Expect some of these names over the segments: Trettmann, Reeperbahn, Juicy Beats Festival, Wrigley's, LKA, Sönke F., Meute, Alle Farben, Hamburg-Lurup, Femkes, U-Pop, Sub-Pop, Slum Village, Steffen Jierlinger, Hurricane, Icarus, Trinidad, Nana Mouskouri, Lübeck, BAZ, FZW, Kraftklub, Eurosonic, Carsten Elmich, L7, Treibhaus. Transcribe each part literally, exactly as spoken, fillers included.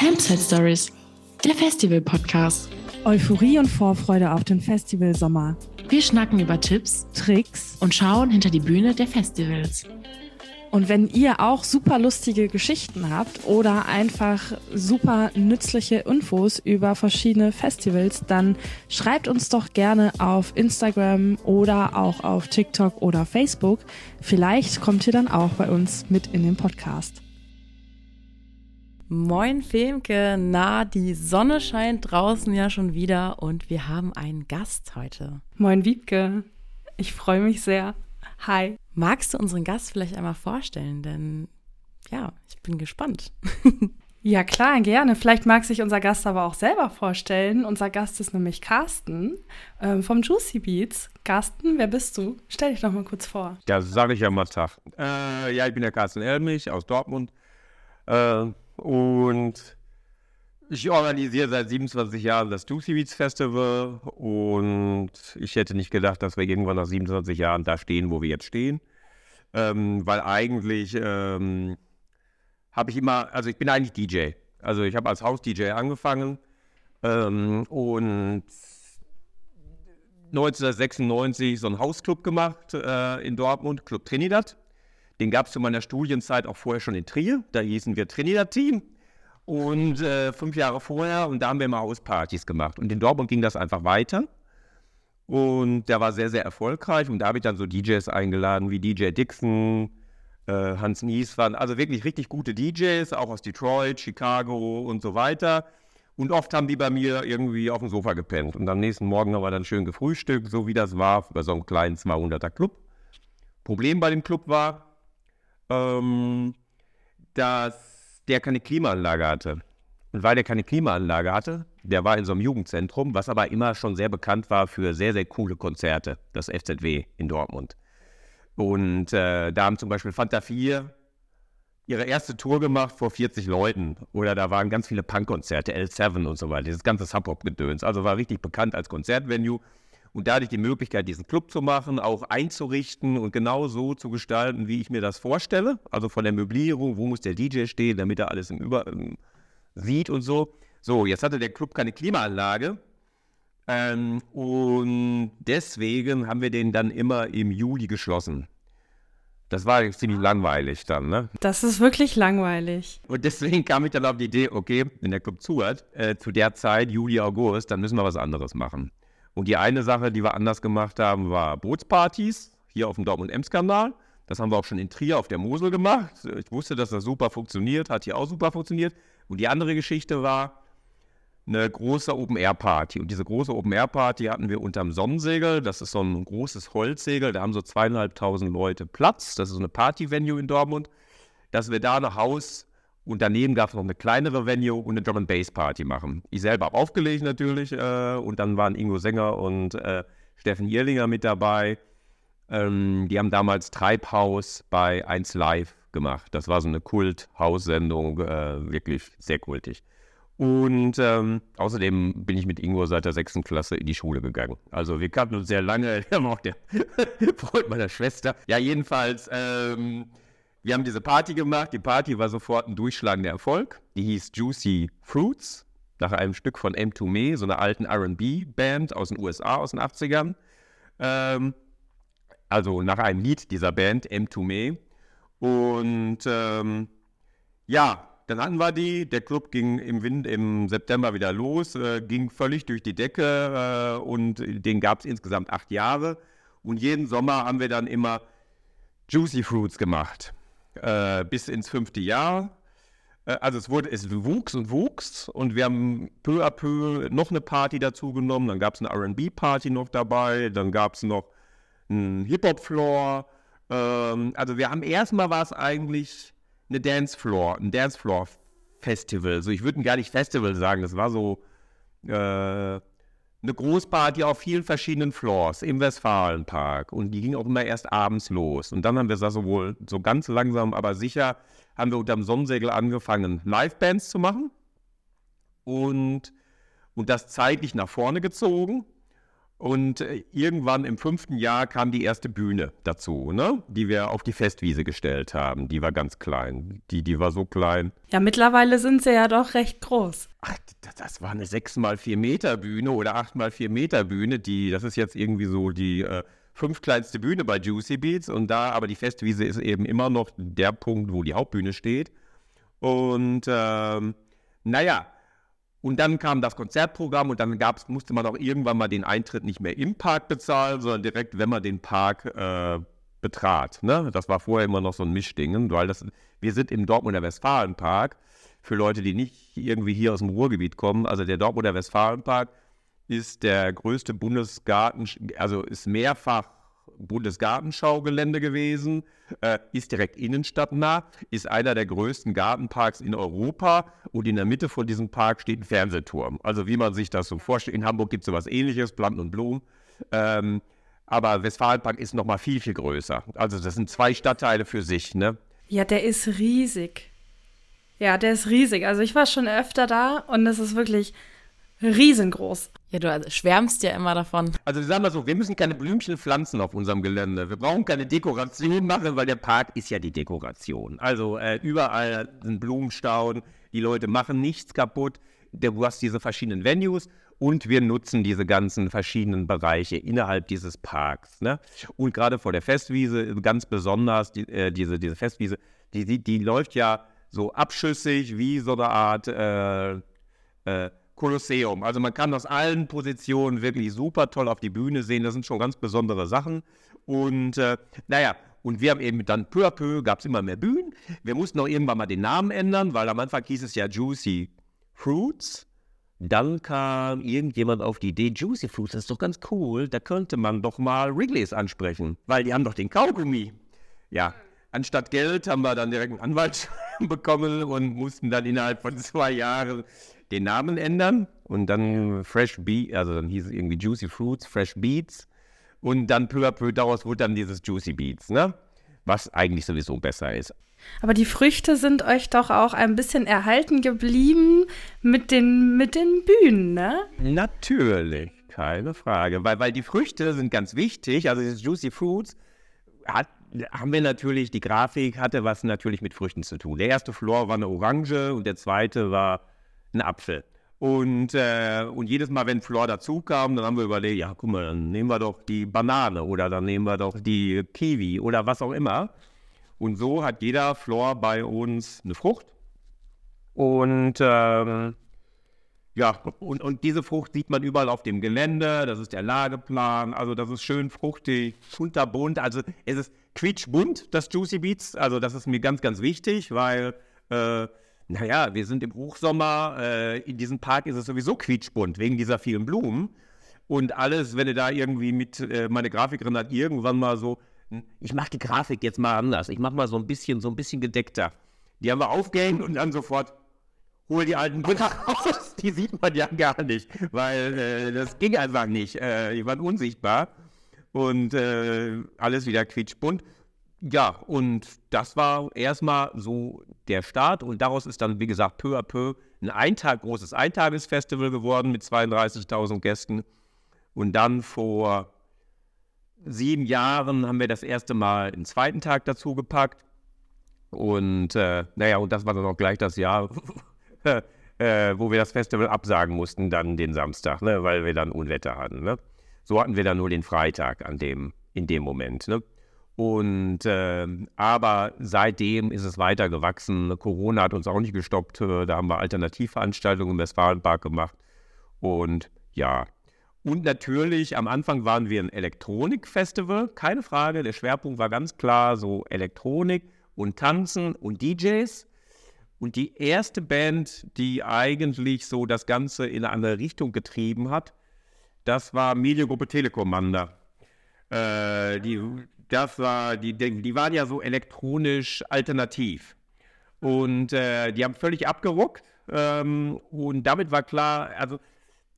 Campsite Stories, der Festival-Podcast. Euphorie und Vorfreude auf den Festivalsommer. Wir schnacken über Tipps, Tricks und schauen hinter die Bühne der Festivals. Und wenn ihr auch super lustige Geschichten habt oder einfach super nützliche Infos über verschiedene Festivals, dann schreibt uns doch gerne auf Instagram oder auch auf TikTok oder Facebook. Vielleicht kommt ihr dann auch bei uns mit in den Podcast. Moin Femke, na, die Sonne scheint draußen ja schon wieder und wir haben einen Gast heute. Moin Wiebke, ich freue mich sehr. Hi. Magst du unseren Gast vielleicht einmal vorstellen? Denn ja, ich bin gespannt. Ja, klar, gerne. Vielleicht mag sich unser Gast aber auch selber vorstellen. Unser Gast ist nämlich Carsten ähm, vom Juicy Beats. Carsten, wer bist du? Stell dich doch mal kurz vor. Ja, sage ich ja mal Tag. Äh, ja, ich bin der Carsten Elmich aus Dortmund. Äh, und ich organisiere seit siebenundzwanzig Jahren das Juicy Beats Festival. Und ich hätte nicht gedacht, dass wir irgendwann nach siebenundzwanzig Jahren da stehen, wo wir jetzt stehen. Ähm, weil eigentlich ähm, habe ich immer, also ich bin eigentlich D J. Also ich habe als Haus-D J angefangen ähm, und neunzehnhundertsechsundneunzig so einen Hausclub gemacht äh, in Dortmund, Club Trinidad. Den gab es zu meiner Studienzeit auch vorher schon in Trier. Da hießen wir Trinidad-Team und äh, fünf Jahre vorher und da haben wir immer Hauspartys gemacht. Und in Dortmund ging das einfach weiter. Und der war sehr, sehr erfolgreich. Und da habe ich dann so D Js eingeladen wie D J Dixon, äh, Hans Niemann, also wirklich richtig gute D Js, auch aus Detroit, Chicago und so weiter. Und oft haben die bei mir irgendwie auf dem Sofa gepennt. Und am nächsten Morgen haben wir dann schön gefrühstückt, so wie das war, bei so einem kleinen zweihunderter Club. Problem bei dem Club war, ähm, dass der keine Klimaanlage hatte. Und weil der keine Klimaanlage hatte, der war in so einem Jugendzentrum, was aber immer schon sehr bekannt war für sehr, sehr coole Konzerte, das F Z W in Dortmund. Und äh, da haben zum Beispiel Fanta vier ihre erste Tour gemacht vor vierzig Leuten. Oder da waren ganz viele Punkkonzerte, L sieben und so weiter, dieses ganze Sub-Pop-Gedöns. Also war richtig bekannt als Konzertvenue. Und dadurch die Möglichkeit, diesen Club zu machen, auch einzurichten und genau so zu gestalten, wie ich mir das vorstelle. Also von der Möblierung, wo muss der D J stehen, damit er alles im Über... Im sieht und so. So, jetzt hatte der Club keine Klimaanlage ähm, und deswegen haben wir den dann immer im Juli geschlossen. Das war ziemlich langweilig dann, ne? Das ist wirklich langweilig. Und deswegen kam ich dann auf die Idee, okay, wenn der Club zu hat, äh, zu der Zeit, Juli, August, dann müssen wir was anderes machen. Und die eine Sache, die wir anders gemacht haben, war Bootspartys hier auf dem Dortmund-Ems-Kanal. Das haben wir auch schon in Trier auf der Mosel gemacht. Ich wusste, dass das super funktioniert, hat hier auch super funktioniert. Und die andere Geschichte war eine große Open-Air-Party. Und diese große Open-Air-Party hatten wir unterm Sonnensegel. Das ist so ein großes Holzsegel. Da haben so zweieinhalbtausend Leute Platz. Das ist so eine Party-Venue in Dortmund. Dass wir da ein Haus und daneben gab es noch eine kleinere Venue und eine Drum-and-Bass-Party machen. Ich selber habe aufgelegt natürlich. Äh, und dann waren Ingo Sänger und äh, Steffen Jierlinger mit dabei. Ähm, die haben damals Treibhaus bei eins Live gemacht. Das war so eine Kult-Haussendung, äh, wirklich sehr kultig. Und ähm, außerdem bin ich mit Ingo seit der sechsten Klasse in die Schule gegangen. Also wir kannten uns sehr lange, wir haben auch der Freund meiner Schwester. Ja, jedenfalls, ähm, wir haben diese Party gemacht. Die Party war sofort ein durchschlagender Erfolg. Die hieß Juicy Fruits, nach einem Stück von M zwei Me, so einer alten R and B-Band aus den U S A, aus den achtzigern. Ähm, also nach einem Lied dieser Band, M zwei Me. Und ähm, ja, dann hatten wir die. Der Club ging im, Wind, im September wieder los, äh, ging völlig durch die Decke äh, und den gab es insgesamt acht Jahre. Und jeden Sommer haben wir dann immer Juicy Fruits gemacht, äh, bis ins fünfte Jahr. Äh, also es, wurde, es wuchs und wuchs und wir haben peu à peu noch eine Party dazu genommen. Dann gab es eine R and B-Party noch dabei, dann gab es noch einen Hip-Hop-Floor. Also wir haben erstmal war es eigentlich eine Dancefloor, ein Dancefloor-Festival. So, ich würde gar nicht Festival sagen, das war so äh, eine Großparty auf vielen verschiedenen Floors im Westfalenpark und die ging auch immer erst abends los. Und dann haben wir das sowohl so ganz langsam, aber sicher haben wir unterm Sonnensegel angefangen, Live-Bands zu machen und, und das zeitlich nach vorne gezogen. Und irgendwann im fünften Jahr kam die erste Bühne dazu, ne? Die wir auf die Festwiese gestellt haben. Die war ganz klein. Die, die war so klein. Ja, mittlerweile sind sie ja doch recht groß. Ach, das war eine sechs mal vier Meter Bühne oder acht mal vier Meter Bühne. Die, das ist jetzt irgendwie so die äh, fünftkleinste Bühne bei Juicy Beats. Und da, aber die Festwiese ist eben immer noch der Punkt, wo die Hauptbühne steht. Und ähm, naja. Und dann kam das Konzertprogramm und dann gab's, musste man auch irgendwann mal den Eintritt nicht mehr im Park bezahlen, sondern direkt, wenn man den Park äh, betrat. Ne? Das war vorher immer noch so ein Mischding, weil das, wir sind im Dortmunder Westfalenpark, für Leute, die nicht irgendwie hier aus dem Ruhrgebiet kommen. Also der Dortmunder Westfalenpark ist der größte Bundesgarten, also ist mehrfach Bundesgartenschaugelände gewesen, äh, ist direkt innenstadtnah, ist einer der größten Gartenparks in Europa und in der Mitte von diesem Park steht ein Fernsehturm. Also wie man sich das so vorstellt, in Hamburg gibt es sowas Ähnliches, Planten und Blumen, ähm, aber Westfalenpark ist nochmal viel, viel größer. Also das sind zwei Stadtteile für sich, ne? Ja, der ist riesig. Ja, der ist riesig. Also ich war schon öfter da und das ist wirklich riesengroß. Ja, du schwärmst ja immer davon. Also wir sagen mal so, wir müssen keine Blümchen pflanzen auf unserem Gelände. Wir brauchen keine Dekoration machen, weil der Park ist ja die Dekoration. Also äh, überall sind Blumenstauden, die Leute machen nichts kaputt. Du hast diese verschiedenen Venues und wir nutzen diese ganzen verschiedenen Bereiche innerhalb dieses Parks. Ne? Und gerade vor der Festwiese, ganz besonders, die, äh, diese, diese Festwiese, die, die, die läuft ja so abschüssig wie so eine Art äh, äh, Kolosseum. Also man kann aus allen Positionen wirklich super toll auf die Bühne sehen. Das sind schon ganz besondere Sachen. Und äh, naja, und wir haben eben dann peu à peu, gab es immer mehr Bühnen. Wir mussten auch irgendwann mal den Namen ändern, weil am Anfang hieß es ja Juicy Fruits. Dann kam irgendjemand auf die Idee, Juicy Fruits, das ist doch ganz cool, da könnte man doch mal Wrigley's ansprechen, weil die haben doch den Kaugummi. Ja, anstatt Geld haben wir dann direkt einen Anwalt bekommen und mussten dann innerhalb von zwei Jahren den Namen ändern und dann Fresh Beats, also dann hieß es irgendwie Juicy Fruits, Fresh Beats und dann peu à peu daraus wurde dann dieses Juicy Beats, ne? Was eigentlich sowieso besser ist. Aber die Früchte sind euch doch auch ein bisschen erhalten geblieben mit den, mit den Bühnen, ne? Natürlich, keine Frage, weil, weil die Früchte sind ganz wichtig, also dieses Juicy Fruits hat haben wir natürlich, die Grafik hatte was natürlich mit Früchten zu tun. Der erste Floor war eine Orange und der zweite war ein Apfel. Und, äh, und jedes Mal, wenn Flor dazu kam, dann haben wir überlegt, ja, guck mal, dann nehmen wir doch die Banane oder dann nehmen wir doch die Kiwi oder was auch immer. Und so hat jeder Flor bei uns eine Frucht. Und ähm, ja, und, und diese Frucht sieht man überall auf dem Gelände. Das ist der Lageplan. Also das ist schön fruchtig, kunterbunt. Also es ist quietschbunt, das Juicy Beats. Also das ist mir ganz, ganz wichtig, weil äh, naja, wir sind im Hochsommer, äh, in diesem Park ist es sowieso quietschbunt, wegen dieser vielen Blumen. Und alles, wenn du da irgendwie mit, äh, meine Grafikerin hat irgendwann mal so, ich mache die Grafik jetzt mal anders, ich mache mal so ein bisschen, so ein bisschen gedeckter. Die haben wir aufgehängt und dann sofort, hol die alten Blumen raus, die sieht man ja gar nicht, weil äh, das ging einfach nicht, äh, die waren unsichtbar und äh, alles wieder quietschbunt. Ja, und das war erstmal so der Start und daraus ist dann, wie gesagt, peu à peu ein Eintag, großes Eintagesfestival geworden mit zweiunddreißigtausend Gästen. Und dann vor sieben Jahren haben wir das erste Mal den zweiten Tag dazu gepackt. Und äh, naja, und das war dann auch gleich das Jahr, äh, wo wir das Festival absagen mussten, dann den Samstag, ne, weil wir dann Unwetter hatten. Ne? So hatten wir dann nur den Freitag an dem, in dem Moment, ne? Und äh, aber seitdem ist es weiter gewachsen. Corona hat uns auch nicht gestoppt. Da haben wir Alternativveranstaltungen im Westfalenpark gemacht. Und ja. Und natürlich, am Anfang waren wir ein Elektronikfestival. Keine Frage, der Schwerpunkt war ganz klar so Elektronik und Tanzen und D Js. Und die erste Band, die eigentlich so das Ganze in eine andere Richtung getrieben hat, das war Mediengruppe Telekommander. Äh, die... Das war, die, die waren ja so elektronisch alternativ. Und äh, die haben völlig abgeruckt. Ähm, und damit war klar, also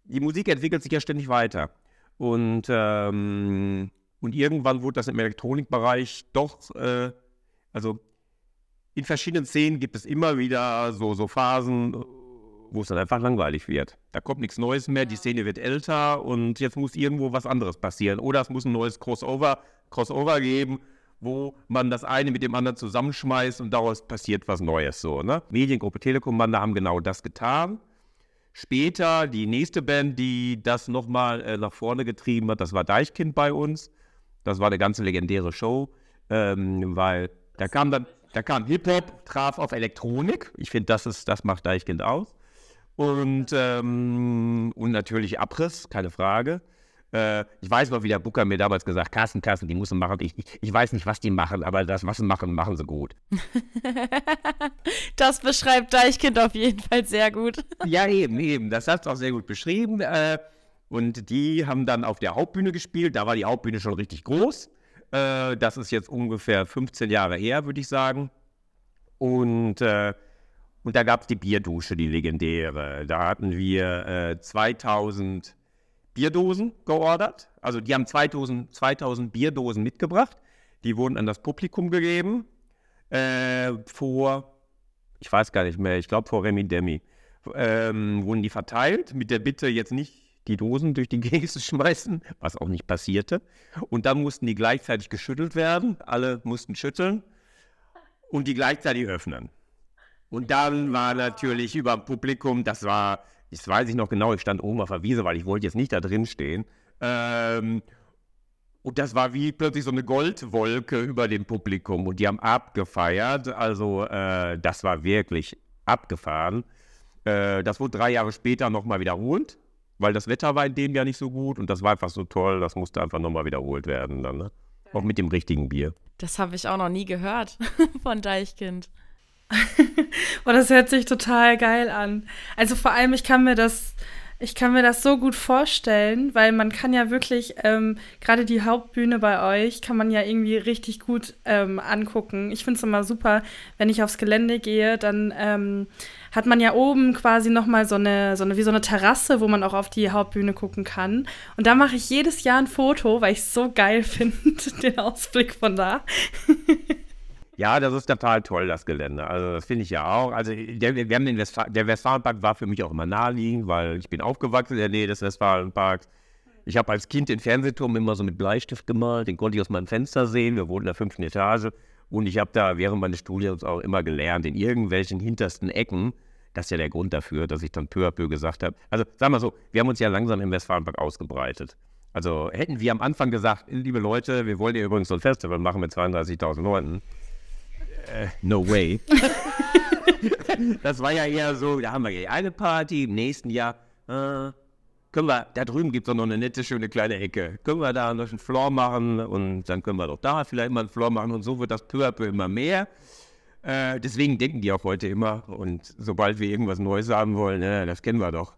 die Musik entwickelt sich ja ständig weiter. Und, ähm, und irgendwann wurde das im Elektronikbereich doch, äh, also in verschiedenen Szenen gibt es immer wieder so, so Phasen, wo es dann einfach langweilig wird. Da kommt nichts Neues mehr, die Szene wird älter und jetzt muss irgendwo was anderes passieren. Oder es muss ein neues Crossover, Crossover geben, wo man das eine mit dem anderen zusammenschmeißt und daraus passiert was Neues. So, ne? Mediengruppe Telekommander haben genau das getan. Später die nächste Band, die das nochmal äh, nach vorne getrieben hat, das war Deichkind bei uns. Das war eine ganze legendäre Show, ähm, weil da kam dann, da kam Hip-Hop, traf auf Elektronik. Ich finde, das ist, das macht Deichkind aus. Und, ähm, und natürlich Abriss, keine Frage. Äh, ich weiß mal, wie der Booker mir damals gesagt hat, Carsten, Carsten, die müssen machen. Ich, ich, ich weiß nicht, was die machen, aber das, was sie machen, machen sie gut. Das beschreibt Deichkind auf jeden Fall sehr gut. Ja, eben, eben. Das hast du auch sehr gut beschrieben. Äh, und die haben dann auf der Hauptbühne gespielt. Da war die Hauptbühne schon richtig groß. Äh, das ist jetzt ungefähr fünfzehn Jahre her, würde ich sagen. Und, äh, und da gab es die Bierdusche, die legendäre. Da hatten wir äh, zweitausend Bierdosen geordert. Also die haben zweitausend, zweitausend Bierdosen mitgebracht. Die wurden an das Publikum gegeben. Äh, vor, ich weiß gar nicht mehr, ich glaube vor Remi Demi, ähm, wurden die verteilt mit der Bitte, jetzt nicht die Dosen durch die Gegend zu schmeißen, was auch nicht passierte. Und dann mussten die gleichzeitig geschüttelt werden. Alle mussten schütteln und die gleichzeitig öffnen. Und dann war natürlich über dem Publikum, das war, das weiß ich noch genau, ich stand oben auf der Wiese, weil ich wollte jetzt nicht da drin stehen. Ähm, und das war wie plötzlich so eine Goldwolke über dem Publikum. Und die haben abgefeiert. Also äh, das war wirklich abgefahren. Äh, das wurde drei Jahre später nochmal wiederholt, weil das Wetter war in dem Jahr nicht so gut und das war einfach so toll, das musste einfach nochmal wiederholt werden dann, ne? Auch mit dem richtigen Bier. Das habe ich auch noch nie gehört von Deichkind. Boah, das hört sich total geil an. Also vor allem, ich kann mir das, ich kann mir das so gut vorstellen, weil man kann ja wirklich, ähm, gerade die Hauptbühne bei euch, kann man ja irgendwie richtig gut ähm, angucken. Ich finde es immer super, wenn ich aufs Gelände gehe, dann ähm, hat man ja oben quasi nochmal so eine, so eine, wie so eine Terrasse, wo man auch auf die Hauptbühne gucken kann. Und da mache ich jedes Jahr ein Foto, weil ich es so geil finde, den Ausblick von da. Ja, das ist total toll, das Gelände. Also das finde ich ja auch. Also der, wir haben den Westfal- der Westfalenpark war für mich auch immer naheliegend, weil ich bin aufgewachsen in der Nähe des Westfalenparks. Ich habe als Kind den Fernsehturm immer so mit Bleistift gemalt. Den konnte ich aus meinem Fenster sehen. Wir wohnten in der fünften Etage. Und ich habe da während meines Studiums auch immer gelernt, in irgendwelchen hintersten Ecken, das ist ja der Grund dafür, dass ich dann peu à peu gesagt habe. Also sagen wir so, wir haben uns ja langsam im Westfalenpark ausgebreitet. Also hätten wir am Anfang gesagt, liebe Leute, wir wollen ja übrigens so ein Festival machen mit zweiunddreißigtausend Leuten. Uh, no way. Das war ja eher so, da haben wir ja eine Party, im nächsten Jahr, äh, können wir, da drüben gibt es doch noch eine nette, schöne kleine Ecke, können wir da noch einen Floor machen und dann können wir doch da vielleicht mal einen Floor machen und so wird das peu à peu immer mehr. Äh, deswegen denken die auch heute immer und sobald wir irgendwas Neues haben wollen, äh, das kennen wir doch,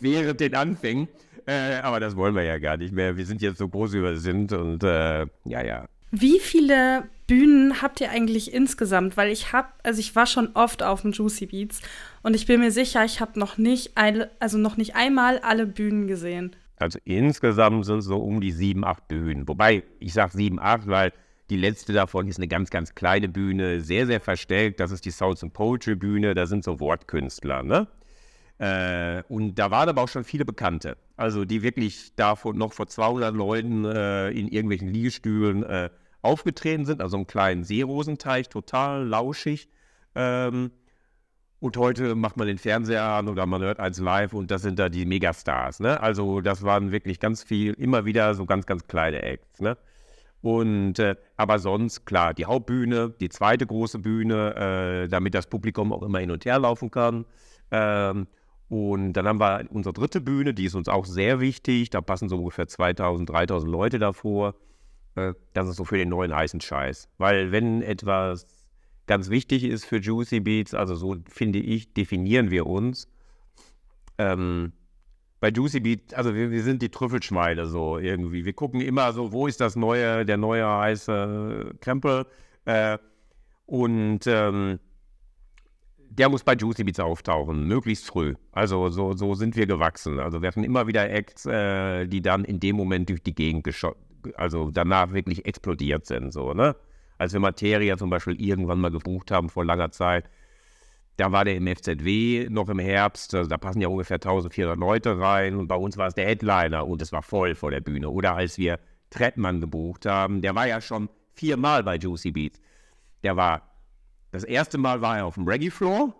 während den Anfängen, äh, aber das wollen wir ja gar nicht mehr, wir sind jetzt so groß, wie wir sind und äh, ja, ja. Wie viele Bühnen habt ihr eigentlich insgesamt? Weil ich habe, also ich war schon oft auf dem Juicy Beats und ich bin mir sicher, ich habe noch nicht ein, also noch nicht einmal alle Bühnen gesehen. Also insgesamt sind es so um die sieben, acht Bühnen. Wobei, ich sage sieben, acht, weil die letzte davon ist eine ganz, ganz kleine Bühne, sehr, sehr versteckt. Das ist die Sounds and Poetry Bühne, da sind so Wortkünstler, ne? Äh, und da waren aber auch schon viele Bekannte. Also die wirklich da vor, noch vor zweihundert Leuten äh, in irgendwelchen Liegestühlen äh, aufgetreten sind, also einen kleinen Seerosenteich, total lauschig. Ähm, und heute macht man den Fernseher an oder man hört eins live und das sind da die Megastars. Ne? Also das waren wirklich ganz viel, immer wieder so ganz, ganz kleine Acts. Ne? Und, äh, aber sonst, klar, die Hauptbühne, die zweite große Bühne, äh, damit das Publikum auch immer hin und her laufen kann. Ähm, und dann haben wir unsere dritte Bühne, die ist uns auch sehr wichtig. Da passen so ungefähr zweitausend, dreitausend Leute davor. Das ist so für den neuen heißen Scheiß. Weil wenn etwas ganz wichtig ist für Juicy Beats, also so finde ich, definieren wir uns. Ähm, bei Juicy Beats, also wir, wir sind die Trüffelschweine so irgendwie. Wir gucken immer so, wo ist das neue, der neue heiße Krempel. Äh, und ähm, der muss bei Juicy Beats auftauchen, möglichst früh. Also so, so sind wir gewachsen. Also wir hatten immer wieder Acts, äh, die dann in dem Moment durch die Gegend geschossen sind. Also danach wirklich explodiert sind, so, ne? Als wir Materia zum Beispiel irgendwann mal gebucht haben vor langer Zeit, Da war der im F Z W noch im Herbst, also da passen ja ungefähr eintausendvierhundert Leute rein und bei uns war es der Headliner und es war voll vor der Bühne. Oder als wir Trettmann gebucht haben, der war ja schon viermal bei Juicy Beats. Der war, das erste Mal war er auf dem Reggae-Floor,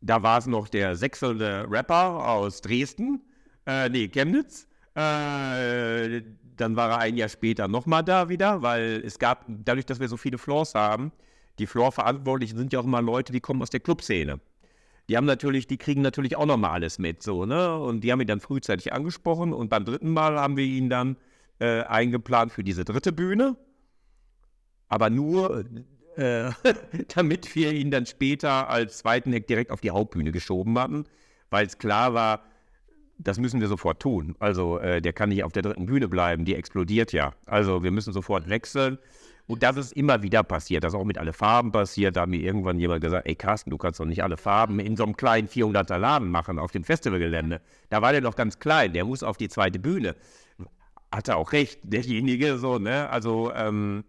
da war es noch der sechselnde Rapper aus Dresden, äh, nee, Chemnitz. Äh, dann war er ein Jahr später nochmal da wieder, weil es gab, dadurch, dass wir so viele Floors haben, die Floor-Verantwortlichen sind ja auch mal Leute, die kommen aus der Clubszene. Die haben natürlich, die kriegen natürlich auch nochmal alles mit, so, ne? Und die haben ihn dann frühzeitig angesprochen und beim dritten Mal haben wir ihn dann äh, eingeplant für diese dritte Bühne. Aber nur, äh, damit wir ihn dann später als zweiten Act direkt auf die Hauptbühne geschoben hatten, weil es klar war, das müssen wir sofort tun. Also äh, der kann nicht auf der dritten Bühne bleiben, die explodiert ja. Also wir müssen sofort wechseln. Und das ist immer wieder passiert, das ist auch mit Alle Farben passiert. Da hat mir irgendwann jemand gesagt, ey Carsten, du kannst doch nicht Alle Farben in so einem kleinen vierhunderter Laden machen auf dem Festivalgelände. Da war der doch ganz klein, der muss auf die zweite Bühne. Hatte auch recht, derjenige so, ne? Also, ähm,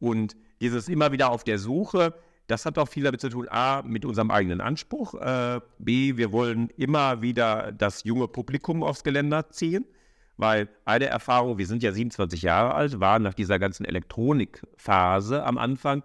und dieses immer wieder auf der Suche, das hat auch viel damit zu tun, A, mit unserem eigenen Anspruch, äh, B, wir wollen immer wieder das junge Publikum aufs Geländer ziehen. Weil eine Erfahrung, wir sind ja siebenundzwanzig Jahre alt, war nach dieser ganzen Elektronikphase am Anfang,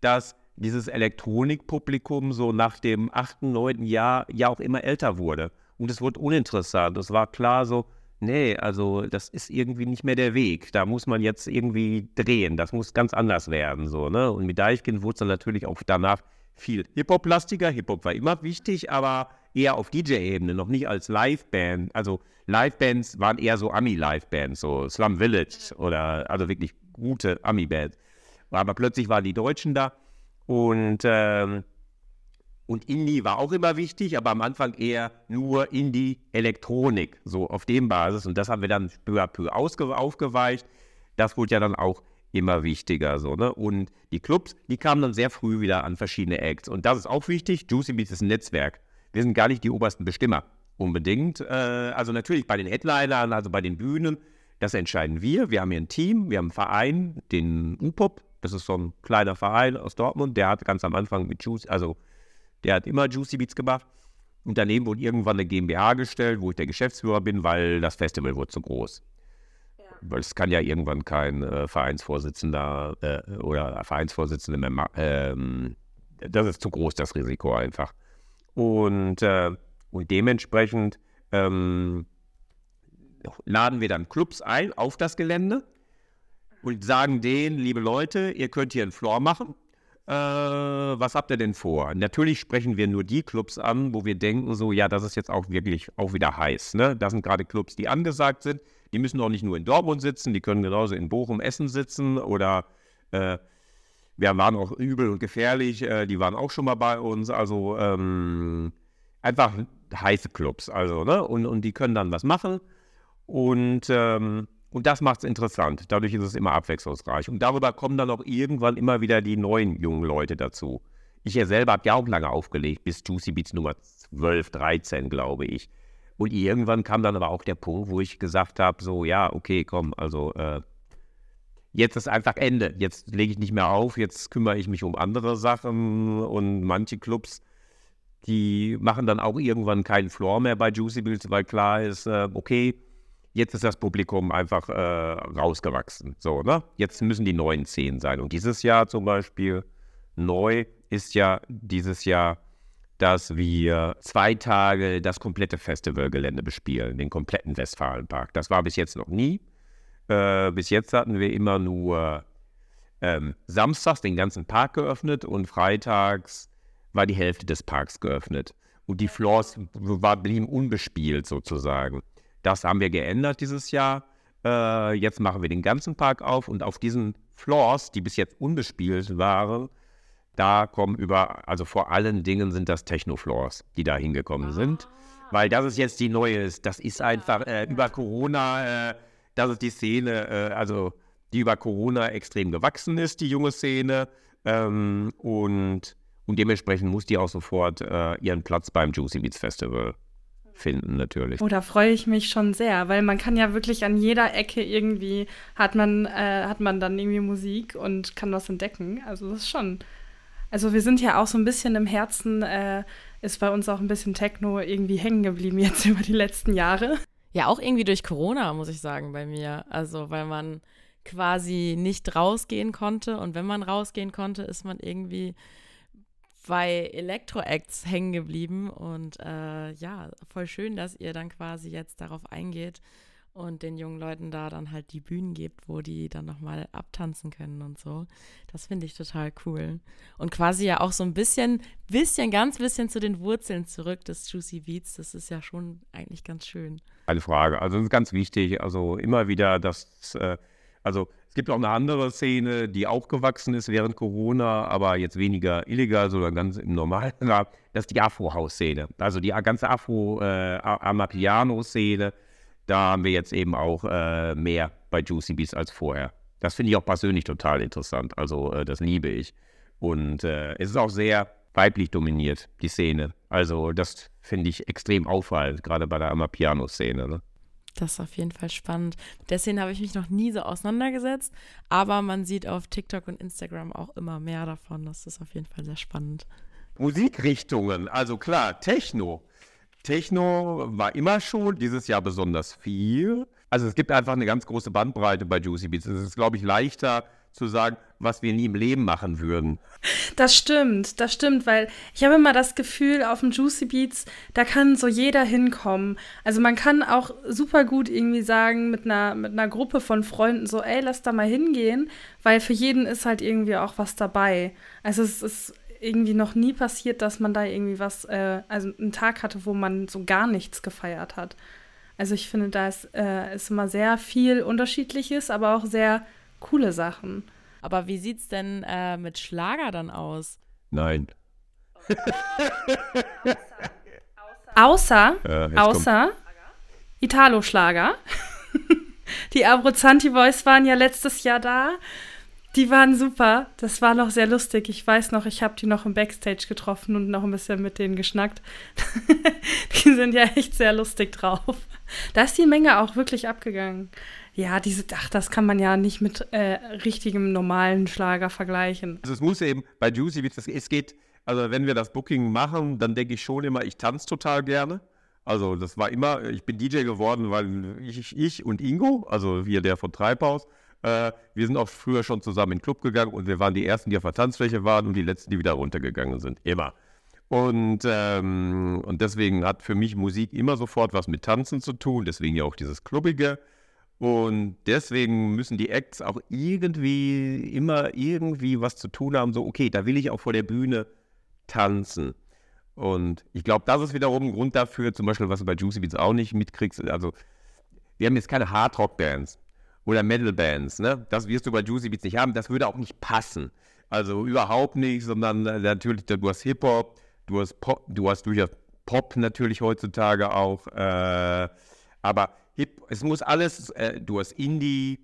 dass dieses Elektronikpublikum so nach dem achten, neunten Jahr ja auch immer älter wurde. Und es wurde uninteressant. Es war klar so, nee, also das ist irgendwie nicht mehr der Weg. Da muss man jetzt irgendwie drehen. Das muss ganz anders werden. So, ne? Und mit Deichkind wurde es dann natürlich auch danach viel Hip-Hop-lastiger. Hip-Hop war immer wichtig, aber eher auf D J-Ebene, noch nicht als Live-Band. Also Live-Bands waren eher so Ami-Live-Bands, so Slum Village oder also wirklich gute Ami-Bands. Aber plötzlich waren die Deutschen da und, ähm, und Indie war auch immer wichtig, aber am Anfang eher nur Indie-Elektronik, so auf dem Basis. Und das haben wir dann peu à peu ausge- aufgeweicht. Das wurde ja dann auch immer wichtiger, so, ne? Und die Clubs, die kamen dann sehr früh wieder an verschiedene Acts. Und das ist auch wichtig, Juicy Beats ist ein Netzwerk. Wir sind gar nicht die obersten Bestimmer unbedingt. Äh, also natürlich bei den Headlinern, also bei den Bühnen, das entscheiden wir. Wir haben hier ein Team, wir haben einen Verein, den U-Pop. Das ist so ein kleiner Verein aus Dortmund. Der hat ganz am Anfang mit Juicy, also der hat immer Juicy Beats gemacht. Und daneben wurde irgendwann eine GmbH gestellt, wo ich der Geschäftsführer bin, weil das Festival wurde zu groß. Ja. Weil es kann ja irgendwann kein äh, Vereinsvorsitzender äh, oder Vereinsvorsitzende mehr machen. Ähm, das ist zu groß, das Risiko einfach. Und, äh, und dementsprechend ähm, laden wir dann Clubs ein auf das Gelände und sagen denen, liebe Leute, ihr könnt hier einen Floor machen. Äh, was habt ihr denn vor? Natürlich sprechen wir nur die Clubs an, wo wir denken so, ja, das ist jetzt auch wirklich auch wieder heiß. Ne? Das sind gerade Clubs, die angesagt sind. Die müssen auch nicht nur in Dortmund sitzen, die können genauso in Bochum, Essen sitzen oder äh, wir waren auch übel und gefährlich, äh, die waren auch schon mal bei uns, also ähm, einfach heiße Clubs, also, ne, und, und die können dann was machen und, ähm, und das macht es interessant, dadurch ist es immer abwechslungsreich und darüber kommen dann auch irgendwann immer wieder die neuen jungen Leute dazu. Ich ja selber habe ja auch lange aufgelegt, bis Juicy Beats Nummer zwölf, dreizehn, glaube ich, und irgendwann kam dann aber auch der Punkt, wo ich gesagt habe, so, ja, okay, komm, also, äh, jetzt ist einfach Ende. Jetzt lege ich nicht mehr auf, jetzt kümmere ich mich um andere Sachen und manche Clubs, die machen dann auch irgendwann keinen Floor mehr bei Juicy Beats, weil klar ist, okay, jetzt ist das Publikum einfach äh, rausgewachsen. So, ne? Jetzt müssen die neuen Szenen sein. Und dieses Jahr zum Beispiel, neu ist ja dieses Jahr, dass wir zwei Tage das komplette Festivalgelände bespielen, den kompletten Westfalenpark. Das war bis jetzt noch nie. Äh, bis jetzt hatten wir immer nur ähm, samstags den ganzen Park geöffnet und freitags war die Hälfte des Parks geöffnet. Und die Floors war, blieben unbespielt sozusagen. Das haben wir geändert dieses Jahr. Äh, jetzt machen wir den ganzen Park auf und auf diesen Floors, die bis jetzt unbespielt waren, da kommen über, also vor allen Dingen sind das Techno-Floors, die da hingekommen sind. Weil das ist jetzt die neue, das ist einfach äh, über Corona... Äh, Das ist die Szene, äh, also die über Corona extrem gewachsen ist, die junge Szene. Ähm, und, und dementsprechend muss die auch sofort äh, ihren Platz beim Juicy Beats Festival finden, natürlich. Oh, da freue ich mich schon sehr, weil man kann ja wirklich an jeder Ecke irgendwie, hat man, äh, hat man dann irgendwie Musik und kann was entdecken. Also das ist schon Also wir sind ja auch so ein bisschen im Herzen, äh, ist bei uns auch ein bisschen Techno irgendwie hängen geblieben jetzt über die letzten Jahre. Ja, auch irgendwie durch Corona, muss ich sagen, bei mir. Also weil man quasi nicht rausgehen konnte und wenn man rausgehen konnte, ist man irgendwie bei Elektro-Acts hängen geblieben und äh, ja, voll schön, dass ihr dann quasi jetzt darauf eingeht und den jungen Leuten da dann halt die Bühnen gebt, wo die dann nochmal abtanzen können und so. Das finde ich total cool. Und quasi ja auch so ein bisschen, bisschen, ganz bisschen zu den Wurzeln zurück des Juicy Beats. Das ist ja schon eigentlich ganz schön. Eine Frage, also das ist ganz wichtig, also immer wieder, dass äh, also es gibt auch eine andere Szene, die auch gewachsen ist während Corona, aber jetzt weniger illegal, sondern ganz im normalen Rahmen. Das ist die Afro-House-Szene, also die ganze Afro-Amapiano-Szene. Da haben wir jetzt eben auch äh, mehr bei Juicy Beats als vorher. Das finde ich auch persönlich total interessant. Also äh, das liebe ich. Und äh, es ist auch sehr weiblich dominiert, die Szene. Also das finde ich extrem auffallend, gerade bei der Amapiano-Szene. Ne? Das ist auf jeden Fall spannend. Deswegen habe ich mich noch nie so auseinandergesetzt. Aber man sieht auf TikTok und Instagram auch immer mehr davon. Das ist auf jeden Fall sehr spannend. Musikrichtungen, also klar, Techno. Techno war immer schon, dieses Jahr besonders viel. Also es gibt einfach eine ganz große Bandbreite bei Juicy Beats. Es ist, glaube ich, leichter zu sagen, was wir nie im Leben machen würden. Das stimmt, das stimmt, weil ich habe immer das Gefühl, auf dem Juicy Beats, da kann so jeder hinkommen. Also man kann auch super gut irgendwie sagen, mit einer, mit einer Gruppe von Freunden so, ey, lass da mal hingehen, weil für jeden ist halt irgendwie auch was dabei. Also es ist irgendwie noch nie passiert, dass man da irgendwie was, äh, also einen Tag hatte, wo man so gar nichts gefeiert hat. Also ich finde, da ist, äh, ist immer sehr viel Unterschiedliches, aber auch sehr coole Sachen. Aber wie sieht's denn äh, mit Schlager dann aus? Nein. Okay. außer, außer, äh, außer Italo-Schlager. Die Abruzzanti Boys waren ja letztes Jahr da. Die waren super, das war noch sehr lustig. Ich weiß noch, ich habe die noch im Backstage getroffen und noch ein bisschen mit denen geschnackt. Die sind ja echt sehr lustig drauf. Da ist die Menge auch wirklich abgegangen. Ja, diese, ach, das kann man ja nicht mit äh, richtigem, normalen Schlager vergleichen. Also es muss eben bei Juicy Beats, es geht, also wenn wir das Booking machen, dann denke ich schon immer, ich tanze total gerne. Also das war immer, ich bin D J geworden, weil ich, ich und Ingo, also wir der von Treibhaus, wir sind auch früher schon zusammen in den Club gegangen und wir waren die Ersten, die auf der Tanzfläche waren und die Letzten, die wieder runtergegangen sind. Immer. Und, ähm, und deswegen hat für mich Musik immer sofort was mit Tanzen zu tun, deswegen ja auch dieses Clubbige. Und deswegen müssen die Acts auch irgendwie, immer irgendwie was zu tun haben, so okay, da will ich auch vor der Bühne tanzen. Und ich glaube, das ist wiederum ein Grund dafür, zum Beispiel, was du bei Juicy Beats auch nicht mitkriegst, also wir haben jetzt keine Hardrock-Bands. Oder Metal-Bands, ne? Das wirst du bei Juicy Beats nicht haben, das würde auch nicht passen. Also überhaupt nicht, sondern natürlich, du hast Hip-Hop, du hast Pop, du hast durchaus Pop natürlich heutzutage auch, äh, aber Hip, es muss alles, äh, du hast Indie,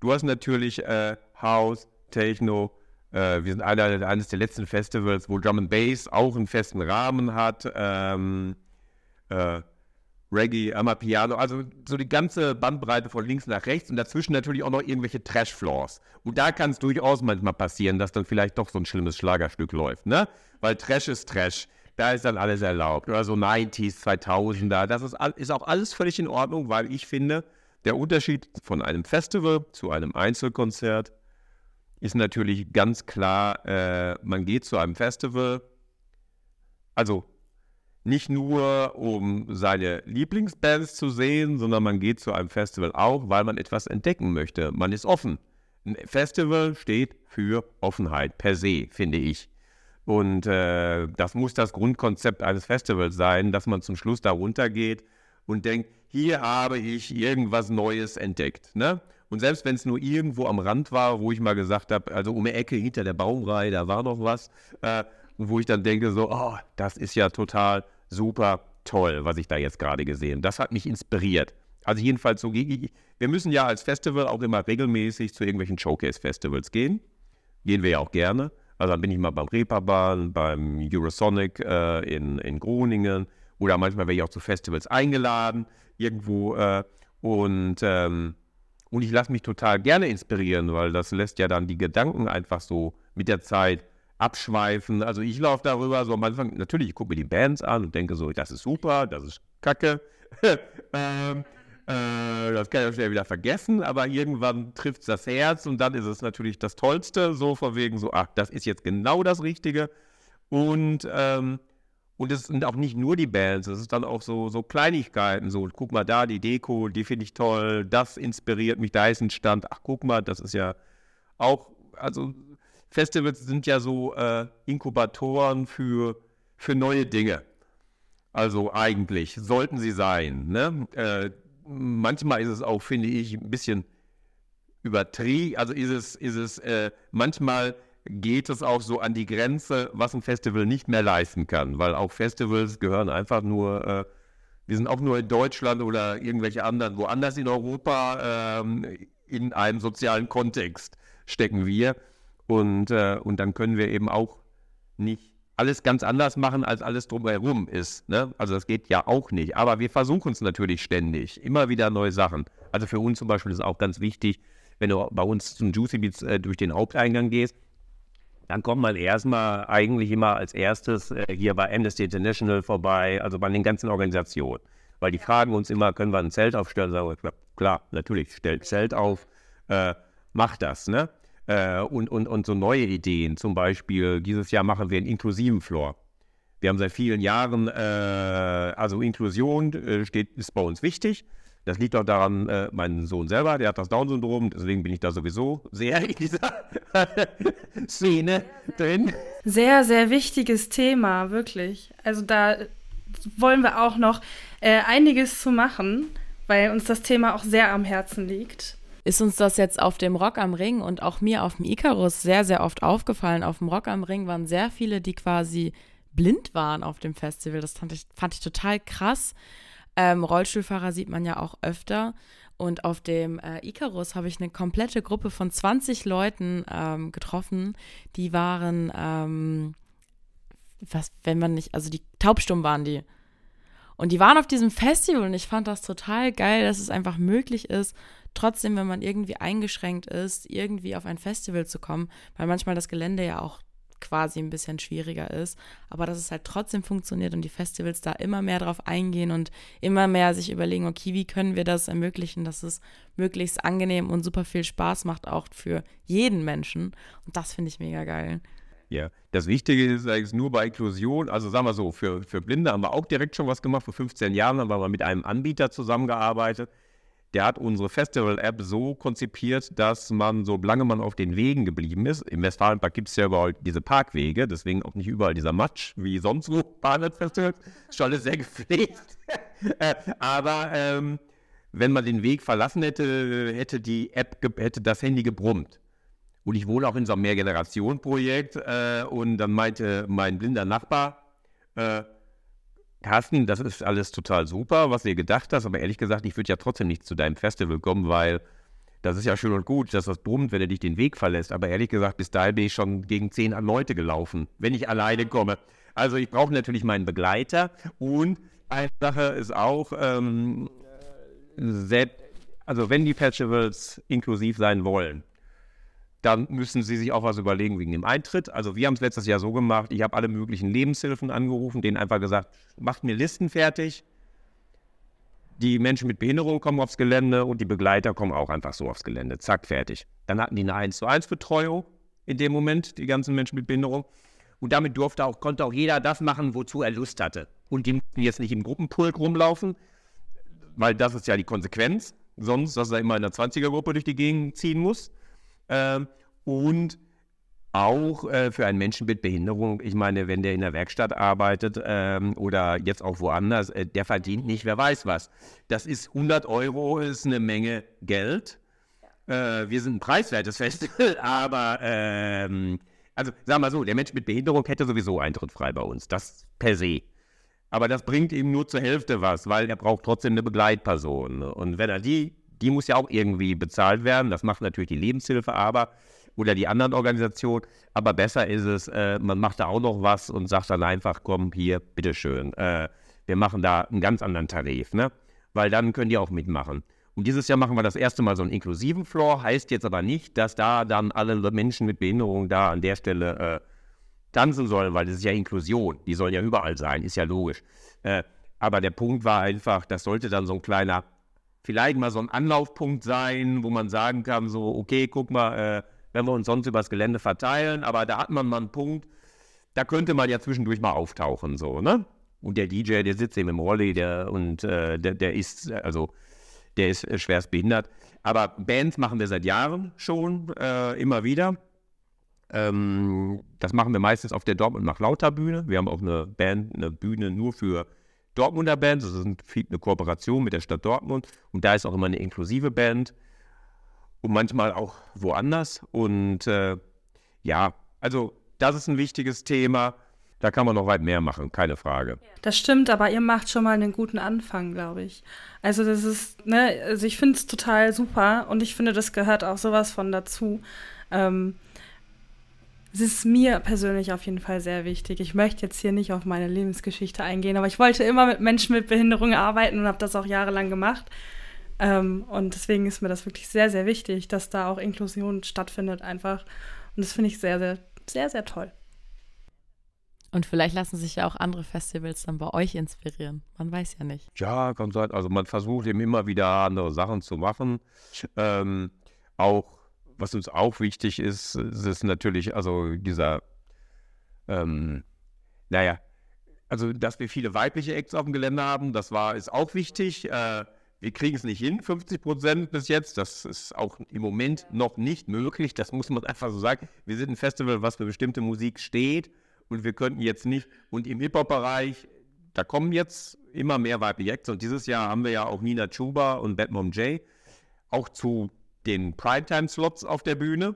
du hast natürlich äh, House, Techno, äh, wir sind einer, eines der letzten Festivals, wo Drum and Bass auch einen festen Rahmen hat, ähm, äh, Reggae, Amapiano, also so die ganze Bandbreite von links nach rechts und dazwischen natürlich auch noch irgendwelche Trash-Floors. Und da kann es durchaus manchmal passieren, dass dann vielleicht doch so ein schlimmes Schlagerstück läuft, ne? Weil Trash ist Trash, da ist dann alles erlaubt. Oder so neunziger, zweitausender, das ist, ist auch alles völlig in Ordnung, weil ich finde, der Unterschied von einem Festival zu einem Einzelkonzert ist natürlich ganz klar, äh, man geht zu einem Festival, also nicht nur, um seine Lieblingsbands zu sehen, sondern man geht zu einem Festival auch, weil man etwas entdecken möchte. Man ist offen. Ein Festival steht für Offenheit per se, finde ich. Und äh, das muss das Grundkonzept eines Festivals sein, dass man zum Schluss da runtergeht und denkt, hier habe ich irgendwas Neues entdeckt. Ne? Und selbst wenn es nur irgendwo am Rand war, wo ich mal gesagt habe, also um die Ecke hinter der Baumreihe, da war noch was, äh, wo ich dann denke so, oh, das ist ja total super toll, was ich da jetzt gerade gesehen habe. Das hat mich inspiriert. Also jedenfalls so, wir müssen ja als Festival auch immer regelmäßig zu irgendwelchen Showcase-Festivals gehen. Gehen wir ja auch gerne. Also dann bin ich mal beim Reeperbahn, beim Eurosonic äh, in, in Groningen oder manchmal werde ich auch zu Festivals eingeladen irgendwo. Äh, und, ähm, und ich lasse mich total gerne inspirieren, weil das lässt ja dann die Gedanken einfach so mit der Zeit abschweifen. Also ich laufe darüber so am Anfang, natürlich, ich gucke mir die Bands an und denke so, das ist super, das ist Kacke. ähm, äh, das kann ich auch schnell wieder vergessen, aber irgendwann trifft es das Herz und dann ist es natürlich das Tollste, so von wegen so, ach, das ist jetzt genau das Richtige. Und ähm, und es sind auch nicht nur die Bands, es ist dann auch so, so Kleinigkeiten, so, guck mal da, die Deko, die finde ich toll, das inspiriert mich, da ist ein Stand, ach guck mal, das ist ja auch, also Festivals sind ja so äh, Inkubatoren für, für neue Dinge, also eigentlich, sollten sie sein, ne? Äh, manchmal ist es auch, finde ich, ein bisschen übertrieben, also ist es, ist es äh, manchmal... geht es auch so an die Grenze, was ein Festival nicht mehr leisten kann, weil auch Festivals gehören einfach nur, äh, wir sind auch nur in Deutschland oder irgendwelche anderen, woanders in Europa, ähm, in einem sozialen Kontext stecken wir und, äh, und dann können wir eben auch nicht alles ganz anders machen, als alles drumherum ist, ne? Also das geht ja auch nicht, aber wir versuchen es natürlich ständig, immer wieder neue Sachen. Also für uns zum Beispiel ist auch ganz wichtig, wenn du bei uns zum Juicy Beats äh, durch den Haupteingang gehst, dann kommt man erstmal eigentlich immer als erstes äh, hier bei Amnesty International vorbei, also bei den ganzen Organisationen. Weil die fragen uns immer, können wir ein Zelt aufstellen? Sagen wir, klar, natürlich, stellt Zelt auf, äh, macht das, ne? Äh, und, und, und so neue Ideen. Zum Beispiel, dieses Jahr machen wir einen inklusiven Floor. Wir haben seit vielen Jahren, äh, also Inklusion äh, steht, ist bei uns wichtig. Das liegt auch daran, äh, mein Sohn selber, der hat das Down-Syndrom, deswegen bin ich da sowieso sehr in dieser Szene drin. Sehr, sehr wichtiges Thema, wirklich. Also da wollen wir auch noch äh, einiges zu machen, weil uns das Thema auch sehr am Herzen liegt. Ist uns das jetzt auf dem Rock am Ring und auch mir auf dem Icarus sehr, sehr oft aufgefallen. Auf dem Rock am Ring waren sehr viele, die quasi blind waren auf dem Festival. Das fand ich, fand ich total krass. Ähm, Rollstuhlfahrer sieht man ja auch öfter und auf dem äh, Icarus habe ich eine komplette Gruppe von zwanzig Leuten ähm, getroffen, die waren, ähm, was, wenn man nicht, also die taubstumm waren die und die waren auf diesem Festival und ich fand das total geil, dass es einfach möglich ist, trotzdem, wenn man irgendwie eingeschränkt ist, irgendwie auf ein Festival zu kommen, weil manchmal das Gelände ja auch quasi ein bisschen schwieriger ist, aber dass es halt trotzdem funktioniert und die Festivals da immer mehr drauf eingehen und immer mehr sich überlegen, okay, wie können wir das ermöglichen, dass es möglichst angenehm und super viel Spaß macht, auch für jeden Menschen und das finde ich mega geil. Ja, das Wichtige ist eigentlich nur bei Inklusion, also sagen wir so, für, für Blinde haben wir auch direkt schon was gemacht, vor fünfzehn Jahren haben wir mit einem Anbieter zusammengearbeitet, der hat unsere Festival-App so konzipiert, dass man, solange man auf den Wegen geblieben ist, im Westfalenpark gibt es ja überall diese Parkwege, deswegen auch nicht überall dieser Matsch, wie sonst wo Bahnhofsfestival, ist schon alles sehr gepflegt. äh, aber ähm, wenn man den Weg verlassen hätte, hätte die App, ge- hätte das Handy gebrummt. Und ich wohne auch in so einem Mehrgenerationen-Projekt äh, und dann meinte mein blinder Nachbar, äh, Carsten, das ist alles total super, was du dir gedacht hast, aber ehrlich gesagt, ich würde ja trotzdem nicht zu deinem Festival kommen, weil das ist ja schön und gut, dass das brummt, wenn er dich den Weg verlässt, aber ehrlich gesagt, bis dahin bin ich schon gegen zehn Leute gelaufen, wenn ich alleine komme. Also ich brauche natürlich meinen Begleiter und eine Sache ist auch, ähm, selbst, also wenn die Festivals inklusiv sein wollen, dann müssen sie sich auch was überlegen wegen dem Eintritt. Also wir haben es letztes Jahr so gemacht, ich habe alle möglichen Lebenshilfen angerufen, denen einfach gesagt, macht mir Listen fertig. Die Menschen mit Behinderung kommen aufs Gelände und die Begleiter kommen auch einfach so aufs Gelände. Zack, fertig. Dann hatten die eine eins zu eins Betreuung in dem Moment, die ganzen Menschen mit Behinderung. Und damit durfte auch, konnte auch jeder das machen, wozu er Lust hatte. Und die mussten jetzt nicht im Gruppenpulk rumlaufen, weil das ist ja die Konsequenz. Sonst, dass er immer in der zwanziger-Gruppe durch die Gegend ziehen muss. Ähm, und auch äh, für einen Menschen mit Behinderung, ich meine, wenn der in der Werkstatt arbeitet ähm, oder jetzt auch woanders, äh, der verdient nicht, wer weiß was. Das ist hundert Euro, ist eine Menge Geld. Äh, wir sind ein preiswertes Festival, aber ähm, also sagen wir mal so, der Mensch mit Behinderung hätte sowieso Eintritt frei bei uns, das per se. Aber das bringt ihm nur zur Hälfte was, weil er braucht trotzdem eine Begleitperson. Und wenn er die Die muss ja auch irgendwie bezahlt werden. Das macht natürlich die Lebenshilfe aber oder die anderen Organisationen. Aber besser ist es, äh, man macht da auch noch was und sagt dann einfach, komm hier, bitteschön. Äh, wir machen da einen ganz anderen Tarif, ne? Weil dann können die auch mitmachen. Und dieses Jahr machen wir das erste Mal so einen inklusiven Floor. Heißt jetzt aber nicht, dass da dann alle Menschen mit Behinderung da an der Stelle äh, tanzen sollen, weil das ist ja Inklusion, die sollen ja überall sein, ist ja logisch. Äh, aber der Punkt war einfach, das sollte dann so ein kleiner, vielleicht mal so ein Anlaufpunkt sein, wo man sagen kann, so, okay, guck mal, äh, wenn wir uns sonst übers Gelände verteilen, aber da hat man mal einen Punkt, da könnte man ja zwischendurch mal auftauchen, so, ne? Und der D J, der sitzt eben im Rolli, der, und äh, der, der ist, also, der ist äh, schwerst behindert. Aber Bands machen wir seit Jahren schon, äh, immer wieder. Ähm, das machen wir meistens auf der Dortmund-Nach-Lauter-Bühne. Wir haben auch eine Band, eine Bühne nur für Dortmunder Bands. Das ist eine Kooperation mit der Stadt Dortmund. Und da ist auch immer eine inklusive Band. Und manchmal auch woanders. Und äh, ja, also das ist ein wichtiges Thema. Da kann man noch weit mehr machen, keine Frage. Das stimmt, aber ihr macht schon mal einen guten Anfang, glaube ich. Also das ist, ne, also ich finde es total super und ich finde, das gehört auch sowas von dazu. Ähm, es ist mir persönlich auf jeden Fall sehr wichtig. Ich möchte jetzt hier nicht auf meine Lebensgeschichte eingehen, aber ich wollte immer mit Menschen mit Behinderung arbeiten und habe das auch jahrelang gemacht. Ähm, und deswegen ist mir das wirklich sehr, sehr wichtig, dass da auch Inklusion stattfindet einfach. Und das finde ich sehr, sehr, sehr, sehr toll. Und vielleicht lassen sich ja auch andere Festivals dann bei euch inspirieren. Man weiß ja nicht. Ja, kann sein. Also man versucht eben immer wieder andere Sachen zu machen. Ähm, auch, was uns auch wichtig ist, ist natürlich also dieser, ähm, naja, also dass wir viele weibliche Acts auf dem Gelände haben, das war, ist auch wichtig. Äh, wir kriegen es nicht hin, fünfzig Prozent bis jetzt. Das ist auch im Moment noch nicht möglich. Das muss man einfach so sagen. Wir sind ein Festival, was für bestimmte Musik steht. Und wir könnten jetzt nicht, und im Hip-Hop-Bereich, da kommen jetzt immer mehr weibliche Acts. Und dieses Jahr haben wir ja auch Nina Chuba und Batmom J auch zu den Primetime-Slots auf der Bühne.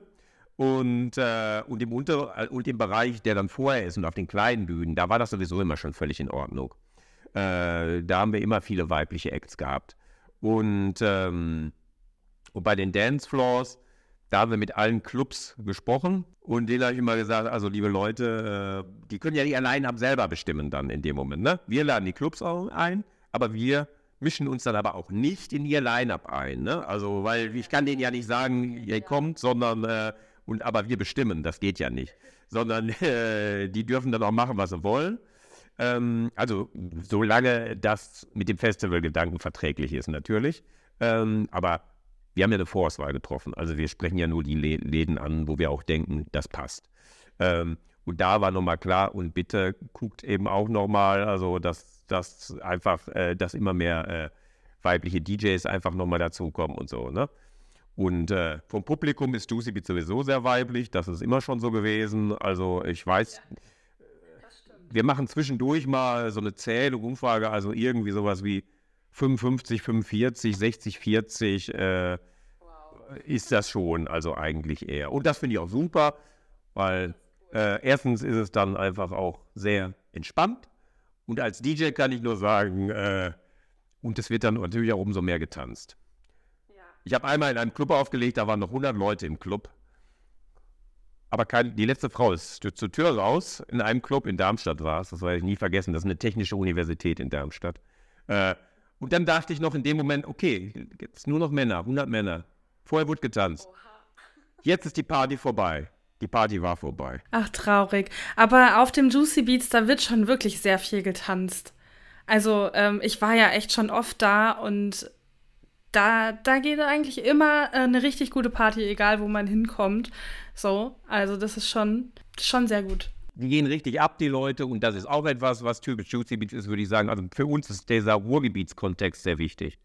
Und, äh, und, im Unter- und im Bereich, der dann vorher ist und auf den kleinen Bühnen, da war das sowieso immer schon völlig in Ordnung. Äh, da haben wir immer viele weibliche Acts gehabt. Und, ähm, und bei den Dancefloors, da haben wir mit allen Clubs gesprochen und denen habe ich immer gesagt, also liebe Leute, die können ja nicht allein ab selber bestimmen dann in dem Moment, ne? Wir laden die Clubs auch ein, aber wir mischen uns dann aber auch nicht in ihr Line-Up ein, ne? Also, weil ich kann denen ja nicht sagen, ihr kommt, sondern, äh, und aber wir bestimmen, das geht ja nicht. Sondern äh, die dürfen dann auch machen, was sie wollen. Ähm, also, solange das mit dem Festivalgedanken verträglich ist natürlich, ähm, aber wir haben ja eine Vorauswahl getroffen, also wir sprechen ja nur die Läden an, wo wir auch denken, das passt. Ähm, und da war nochmal klar, und bitte guckt eben auch nochmal, also dass, dass einfach, äh, dass immer mehr äh, weibliche D Js einfach nochmal dazukommen und so, ne? Und äh, vom Publikum ist Juicy Beats sowieso sehr weiblich, das ist immer schon so gewesen, also ich weiß, ja, wir machen zwischendurch mal so eine Zählung, Umfrage, also irgendwie sowas wie fünfundfünfzig, fünfundvierzig, sechzig, vierzig äh, wow. Ist das schon, also eigentlich eher. Und das finde ich auch super, weil äh, erstens ist es dann einfach auch sehr entspannt und als D J kann ich nur sagen, äh, und es wird dann natürlich auch umso mehr getanzt. Ja. Ich habe einmal in einem Club aufgelegt, da waren noch hundert Leute im Club, aber kein, die letzte Frau ist zur Tür raus, in einem Club in Darmstadt war es, das werde ich nie vergessen, das ist eine technische Universität in Darmstadt. Äh, Und dann dachte ich noch in dem Moment, okay, jetzt nur noch Männer, hundert Männer. Vorher wurde getanzt. Jetzt ist die Party vorbei. Die Party war vorbei. Ach, traurig. Aber auf dem Juicy Beats, da wird schon wirklich sehr viel getanzt. Also ähm, ich war ja echt schon oft da und da, da geht eigentlich immer äh, eine richtig gute Party, egal wo man hinkommt. So, also das ist schon, schon sehr gut. Die gehen richtig ab, die Leute, und das ist auch etwas, was typisch Juicy Beats ist, würde ich sagen. Also für uns ist dieser Ruhrgebietskontext sehr wichtig.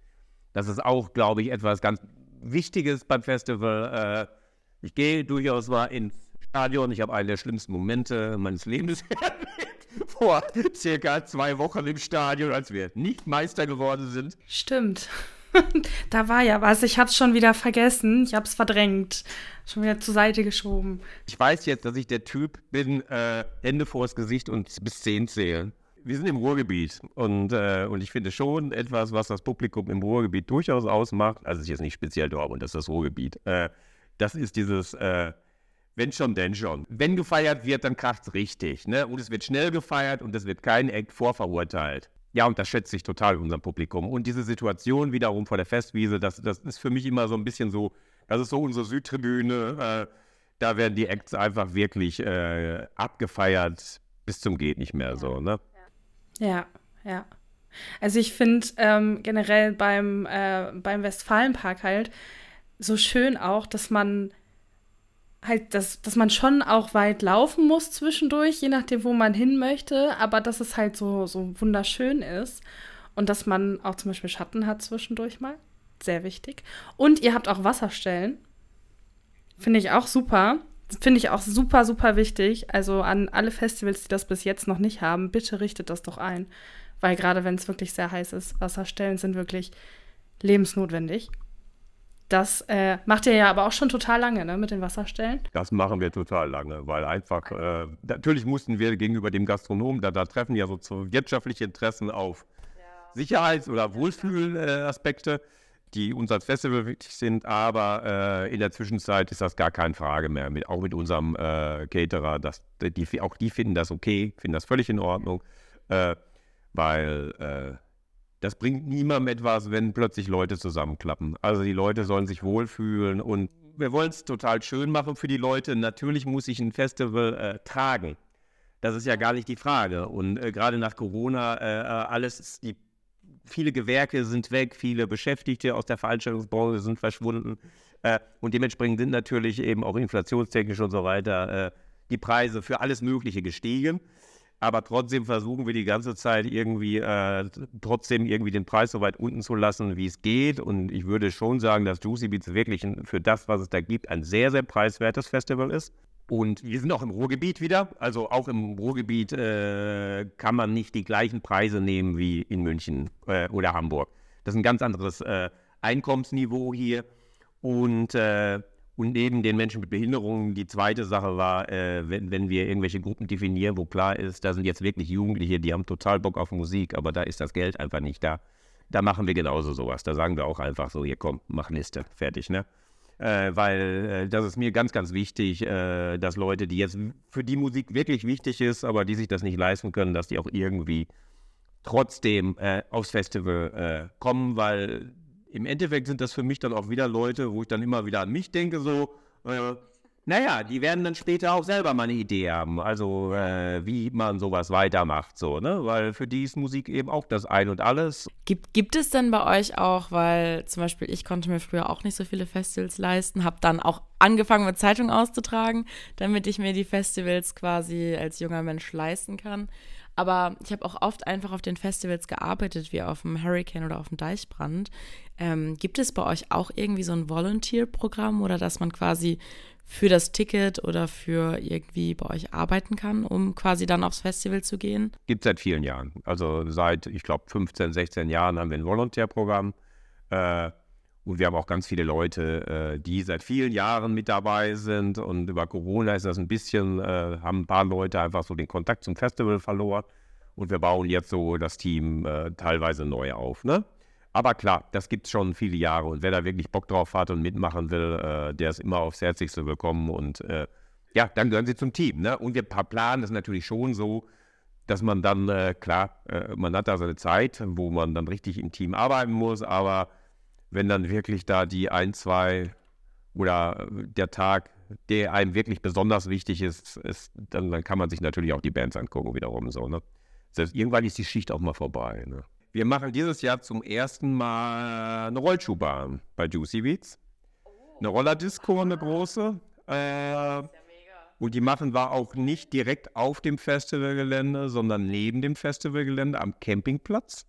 Das ist auch, glaube ich, etwas ganz Wichtiges beim Festival. Äh, ich gehe durchaus mal ins Stadion. Ich habe einen der schlimmsten Momente meines Lebens erlebt. Vor circa zwei Wochen im Stadion, als wir nicht Meister geworden sind. Stimmt. Da war ja was. Ich habe es schon wieder vergessen. Ich habe es verdrängt. Schon wieder zur Seite geschoben. Ich weiß jetzt, dass ich der Typ bin, äh, Hände vors Gesicht und bis zehn zählen. Wir sind im Ruhrgebiet. Und, äh, und ich finde schon etwas, was das Publikum im Ruhrgebiet durchaus ausmacht, also es ist jetzt nicht speziell Dortmund, das ist das Ruhrgebiet, äh, das ist dieses, äh, wenn schon, denn schon. Wenn gefeiert wird, dann kracht's richtig, ne? Und es wird schnell gefeiert und es wird kein Act vorverurteilt. Ja, und das schätze ich total in unserem Publikum. Und diese Situation wiederum vor der Festwiese, das, das ist für mich immer so ein bisschen so, das ist so unsere Südtribüne, äh, da werden die Acts einfach wirklich äh, abgefeiert bis zum geht nicht mehr, ja. so, ne? Ja, ja. Also ich finde ähm, generell beim, äh, beim Westfalenpark halt so schön auch, dass man halt, dass, dass man schon auch weit laufen muss zwischendurch, je nachdem, wo man hin möchte, aber dass es halt so, so wunderschön ist und dass man auch zum Beispiel Schatten hat zwischendurch mal, sehr wichtig. Und ihr habt auch Wasserstellen, finde ich auch super, finde ich auch super, super wichtig, also an alle Festivals, die das bis jetzt noch nicht haben, bitte richtet das doch ein, weil gerade wenn es wirklich sehr heiß ist, Wasserstellen sind wirklich lebensnotwendig. Das äh, macht ihr ja aber auch schon total lange, ne, mit den Wasserstellen. Das machen wir total lange, weil einfach, äh, natürlich mussten wir gegenüber dem Gastronomen, da, da treffen ja so, so wirtschaftliche Interessen auf ja. Sicherheits- oder Wohlfühlaspekte, äh, die uns als Festival wichtig sind, aber äh, in der Zwischenzeit ist das gar keine Frage mehr, mit, auch mit unserem äh, Caterer, dass, die, auch die finden das okay, finden das völlig in Ordnung, äh, weil... Äh, Das bringt niemandem etwas, wenn plötzlich Leute zusammenklappen. Also die Leute sollen sich wohlfühlen und wir wollen es total schön machen für die Leute. Natürlich muss ich ein Festival äh, tragen. Das ist ja gar nicht die Frage. Und äh, gerade nach Corona, äh, alles ist die, viele Gewerke sind weg, viele Beschäftigte aus der Veranstaltungsbranche sind verschwunden. Äh, und dementsprechend sind natürlich eben auch inflationstechnisch und so weiter äh, die Preise für alles Mögliche gestiegen. Aber trotzdem versuchen wir die ganze Zeit irgendwie, äh, trotzdem irgendwie den Preis so weit unten zu lassen, wie es geht. Und ich würde schon sagen, dass Juicy Beats wirklich ein, für das, was es da gibt, ein sehr, sehr preiswertes Festival ist. Und wir sind auch im Ruhrgebiet wieder. Also auch im Ruhrgebiet äh, kann man nicht die gleichen Preise nehmen wie in München äh, oder Hamburg. Das ist ein ganz anderes äh, Einkommensniveau hier. Und... Äh, Und neben den Menschen mit Behinderungen, die zweite Sache war, äh, wenn, wenn wir irgendwelche Gruppen definieren, wo klar ist, da sind jetzt wirklich Jugendliche, die haben total Bock auf Musik, aber da ist das Geld einfach nicht da. Da machen wir genauso sowas. Da sagen wir auch einfach so, hier komm, mach Liste, fertig, ne? Äh, weil äh, das ist mir ganz, ganz wichtig, äh, dass Leute, die jetzt für die Musik wirklich wichtig ist, aber die sich das nicht leisten können, dass die auch irgendwie trotzdem äh, aufs Festival äh, kommen, weil... Im Endeffekt sind das für mich dann auch wieder Leute, wo ich dann immer wieder an mich denke, so, äh, naja, die werden dann später auch selber mal eine Idee haben, also äh, wie man sowas weitermacht, so, ne, weil für die ist Musik eben auch das Ein und Alles. Gibt, gibt es denn bei euch auch, weil zum Beispiel ich konnte mir früher auch nicht so viele Festivals leisten, habe dann auch angefangen mit Zeitungen auszutragen, damit ich mir die Festivals quasi als junger Mensch leisten kann. Aber ich habe auch oft einfach auf den Festivals gearbeitet, wie auf dem Hurricane oder auf dem Deichbrand. Ähm, gibt es bei euch auch irgendwie so ein Volunteer-Programm oder dass man quasi für das Ticket oder für irgendwie bei euch arbeiten kann, um quasi dann aufs Festival zu gehen? Gibt es seit vielen Jahren. Also seit, ich glaube, fünfzehn, sechzehn Jahren haben wir ein Volunteer-Programm. Äh, und wir haben auch ganz viele Leute, äh, die seit vielen Jahren mit dabei sind. Und über Corona ist das ein bisschen, äh, haben ein paar Leute einfach so den Kontakt zum Festival verloren. Und wir bauen jetzt so das Team äh, teilweise neu auf, ne? Aber klar, das gibt es schon viele Jahre und wer da wirklich Bock drauf hat und mitmachen will, äh, der ist immer aufs Herzlichste willkommen und äh, ja, dann gehören sie zum Team, ne? Und wir planen das natürlich schon so, dass man dann, äh, klar, äh, man hat da seine Zeit, wo man dann richtig im Team arbeiten muss, aber wenn dann wirklich da die ein, zwei oder der Tag, der einem wirklich besonders wichtig ist, ist dann, dann kann man sich natürlich auch die Bands angucken wiederum so, ne? Selbst irgendwann ist die Schicht auch mal vorbei, ne? Wir machen dieses Jahr zum ersten Mal eine Rollschuhbahn bei Juicy Beats. Oh. Eine Rollerdisco, eine große. Äh, ja mega. Und die machen wir auch nicht direkt auf dem Festivalgelände, sondern neben dem Festivalgelände am Campingplatz.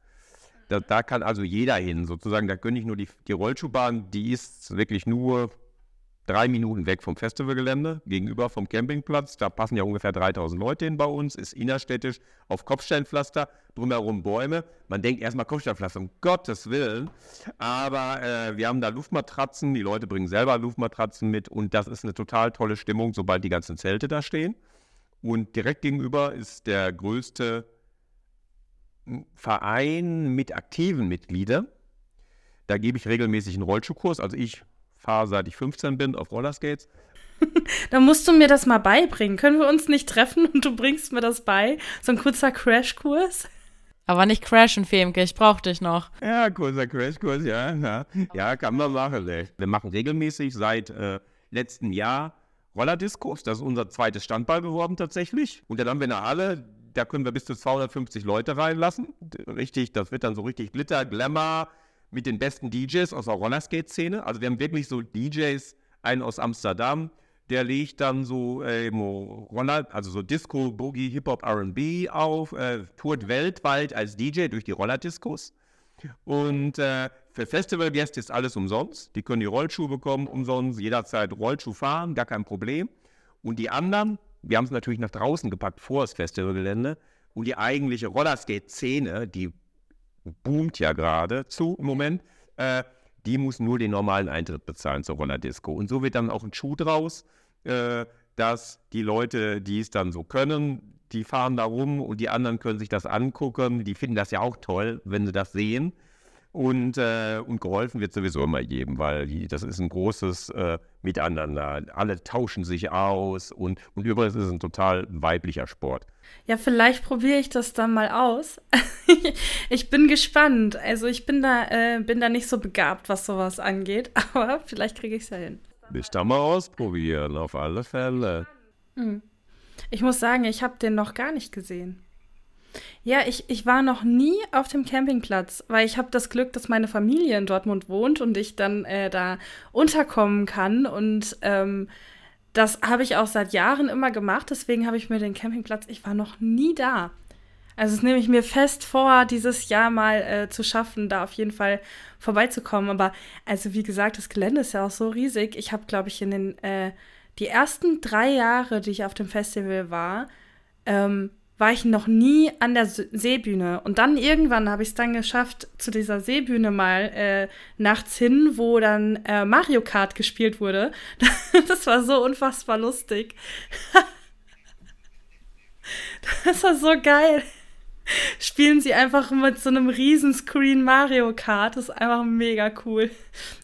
Da, da kann also jeder hin sozusagen. Da gönne ich nur die, die Rollschuhbahn, die ist wirklich nur drei Minuten weg vom Festivalgelände, gegenüber vom Campingplatz. Da passen ja ungefähr dreitausend Leute hin bei uns, ist innerstädtisch auf Kopfsteinpflaster, drumherum Bäume. Man denkt erstmal Kopfsteinpflaster, um Gottes Willen. Aber äh, wir haben da Luftmatratzen, die Leute bringen selber Luftmatratzen mit und das ist eine total tolle Stimmung, sobald die ganzen Zelte da stehen. Und direkt gegenüber ist der größte Verein mit aktiven Mitgliedern. Da gebe ich regelmäßig einen Rollschuhkurs, also ich fahre, seit ich fünfzehn bin, auf Rollerskates. Da musst du mir das mal beibringen. Können wir uns nicht treffen und du bringst mir das bei? So ein kurzer Crashkurs? Aber nicht crashen, Femke, ich brauche dich noch. Ja, kurzer Crashkurs, ja. Ja, ja, kann man machen, ey. Wir machen regelmäßig seit äh, letztem Jahr Walladisco, das ist unser zweites Standbein geworden tatsächlich. Und dann haben wir eine Halle, da können wir bis zu zweihundertfünfzig Leute reinlassen. Richtig, das wird dann so richtig Glitter, Glamour mit den besten D Js aus der Rollerskate-Szene. Also wir haben wirklich so D Js, einen aus Amsterdam, der legt dann so äh, Roller, also so Disco, Boogie, Hip-Hop, R und B auf, äh, tourt weltweit als D J durch die Rollerdiscos. Und äh, für Festivalgäste ist alles umsonst. Die können die Rollschuhe bekommen, umsonst, jederzeit Rollschuh fahren, gar kein Problem. Und die anderen, wir haben es natürlich nach draußen gepackt, vor das Festivalgelände. Und die eigentliche Rollerskate-Szene, die boomt ja gerade zu im Moment, äh, die muss nur den normalen Eintritt bezahlen zur Rollerdisco. Und so wird dann auch ein Schuh draus, äh, dass die Leute, die es dann so können, die fahren da rum und die anderen können sich das angucken. Die finden das ja auch toll, wenn sie das sehen. Und, äh, und geholfen wird sowieso immer jedem, weil die, das ist ein großes äh, Miteinander. Alle tauschen sich aus und, und übrigens ist es ein total weiblicher Sport. Ja, vielleicht probiere ich das dann mal aus. Ich bin gespannt. Also ich bin da, äh, bin da nicht so begabt, was sowas angeht, aber vielleicht kriege ich es ja hin. Willst du mal ausprobieren, auf alle Fälle. Mhm. Ich muss sagen, ich habe den noch gar nicht gesehen. Ja, ich, ich war noch nie auf dem Campingplatz, weil ich habe das Glück, dass meine Familie in Dortmund wohnt und ich dann äh, da unterkommen kann. Und ähm, das habe ich auch seit Jahren immer gemacht, deswegen habe ich mir den Campingplatz, ich war noch nie da. Also das nehme ich mir fest vor, dieses Jahr mal äh, zu schaffen, da auf jeden Fall vorbeizukommen. Aber also wie gesagt, das Gelände ist ja auch so riesig. Ich habe, glaube ich, in den... Äh, Die ersten drei Jahre, die ich auf dem Festival war, ähm, war ich noch nie an der See- Seebühne. Und dann irgendwann habe ich es dann geschafft, zu dieser Seebühne mal äh, nachts hin, wo dann äh, Mario Kart gespielt wurde. Das war so unfassbar lustig. Das war so geil. Spielen sie einfach mit so einem riesen Screen Mario Kart. Das ist einfach mega cool.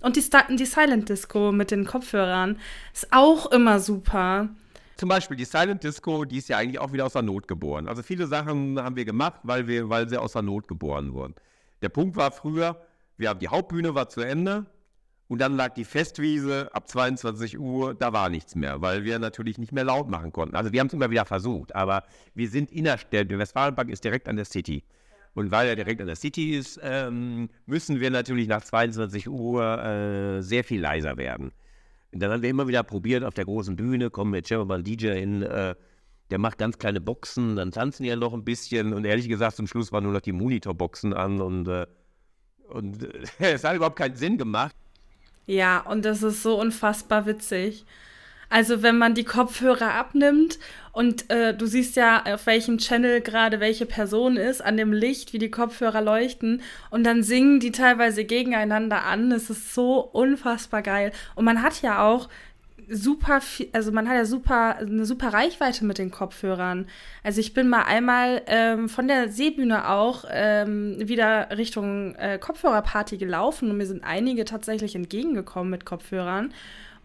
Und die, Sta- die Silent Disco mit den Kopfhörern ist auch immer super. Zum Beispiel die Silent Disco, die ist ja eigentlich auch wieder aus der Not geboren. Also viele Sachen haben wir gemacht, weil, wir, weil sie aus der Not geboren wurden. Der Punkt war früher, wir haben die Hauptbühne war zu Ende und dann lag die Festwiese ab zweiundzwanzig Uhr, da war nichts mehr, weil wir natürlich nicht mehr laut machen konnten. Also wir haben es immer wieder versucht, aber wir sind in der, der Westfalenpark ist direkt an der City. Und weil er direkt an der City ist, ähm, müssen wir natürlich nach zweiundzwanzig Uhr äh, sehr viel leiser werden. Und dann haben wir immer wieder probiert, auf der großen Bühne, kommen wir jetzt schon mal einen D J hin, äh, der macht ganz kleine Boxen, dann tanzen die ja noch ein bisschen und ehrlich gesagt, zum Schluss waren nur noch die Monitorboxen an und äh, und es hat überhaupt keinen Sinn gemacht. Ja, und das ist so unfassbar witzig. Also wenn man die Kopfhörer abnimmt und äh, du siehst ja, auf welchem Channel gerade welche Person ist, an dem Licht, wie die Kopfhörer leuchten und dann singen die teilweise gegeneinander an. Das ist so unfassbar geil. Und man hat ja auch super viel, also man hat ja super eine super Reichweite mit den Kopfhörern. Also ich bin mal einmal ähm, von der Seebühne auch ähm, wieder Richtung äh, Kopfhörerparty gelaufen und mir sind einige tatsächlich entgegengekommen mit Kopfhörern.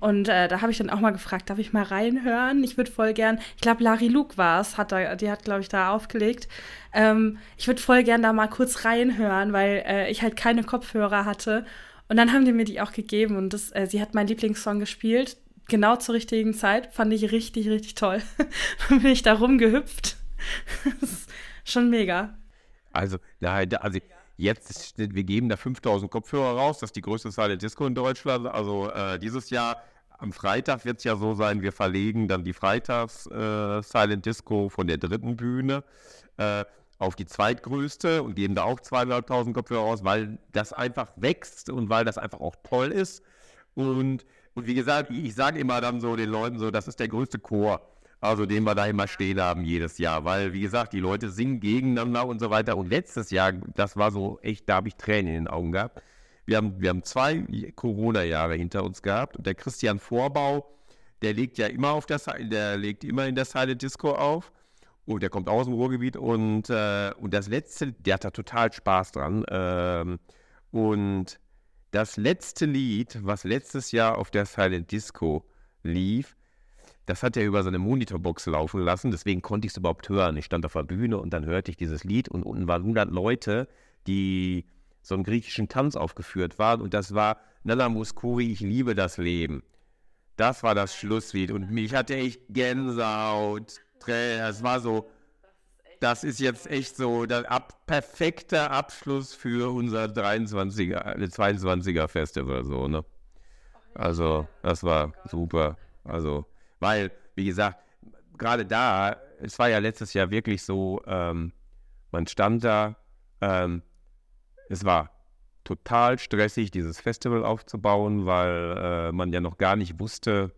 Und äh, da habe ich dann auch mal gefragt, darf ich mal reinhören? Ich würde voll gern, ich glaube Lari Luke war es, hat da, die hat glaube ich da aufgelegt. Ähm, ich würde voll gern da mal kurz reinhören, weil äh, ich halt keine Kopfhörer hatte. Und dann haben die mir die auch gegeben und das, äh, sie hat meinen Lieblingssong gespielt. Genau zur richtigen Zeit, fand ich richtig, richtig toll. Dann bin ich da rumgehüpft. Das ist schon mega. Also, nein, also jetzt, wir geben da fünftausend Kopfhörer raus, das ist die größte Silent Disco in Deutschland. Also äh, dieses Jahr, am Freitag wird es ja so sein, wir verlegen dann die Freitags äh, Silent Disco von der dritten Bühne äh, auf die zweitgrößte und geben da auch zweitausendfünfhundert Kopfhörer raus, weil das einfach wächst und weil das einfach auch toll ist. Und Und wie gesagt, ich sage immer dann so den Leuten so, das ist der größte Chor, also den wir da immer stehen haben jedes Jahr. Weil, wie gesagt, die Leute singen gegeneinander und so weiter. Und letztes Jahr, das war so echt, da habe ich Tränen in den Augen gehabt. Wir haben, wir haben zwei Corona-Jahre hinter uns gehabt. Und der Christian Vorbau, der legt ja immer auf der, der legt immer in der Silent Disco auf. Und der kommt aus dem Ruhrgebiet. Und, äh, und das letzte, der hat da total Spaß dran. Ähm, und... Das letzte Lied, was letztes Jahr auf der Silent Disco lief, das hat er über seine Monitorbox laufen lassen, deswegen konnte ich es überhaupt hören. Ich stand auf der Bühne und dann hörte ich dieses Lied und unten waren hundert Leute, die so einen griechischen Tanz aufgeführt waren und das war Nana Mouskouri, ich liebe das Leben. Das war das Schlusslied und mich hatte echt Gänsehaut. Es war so, das ist jetzt echt so der ab, perfekte Abschluss für unser dreiundzwanziger, zweiundzwanziger Festival. So, ne? Also das war super. Also, weil, wie gesagt, gerade da, es war ja letztes Jahr wirklich so, ähm, man stand da, ähm, es war total stressig, dieses Festival aufzubauen, weil äh, man ja noch gar nicht wusste,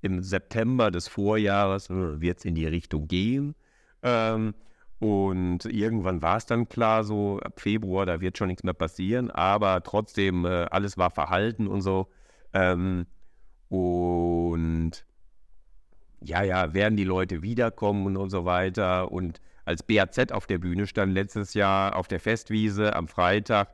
im September des Vorjahres wird es in die Richtung gehen. Ähm, und irgendwann war es dann klar, so ab Februar, da wird schon nichts mehr passieren, aber trotzdem, äh, alles war verhalten und so. Ähm, und ja, ja, werden die Leute wiederkommen und, und so weiter. Und als B A Z auf der Bühne stand letztes Jahr auf der Festwiese am Freitag,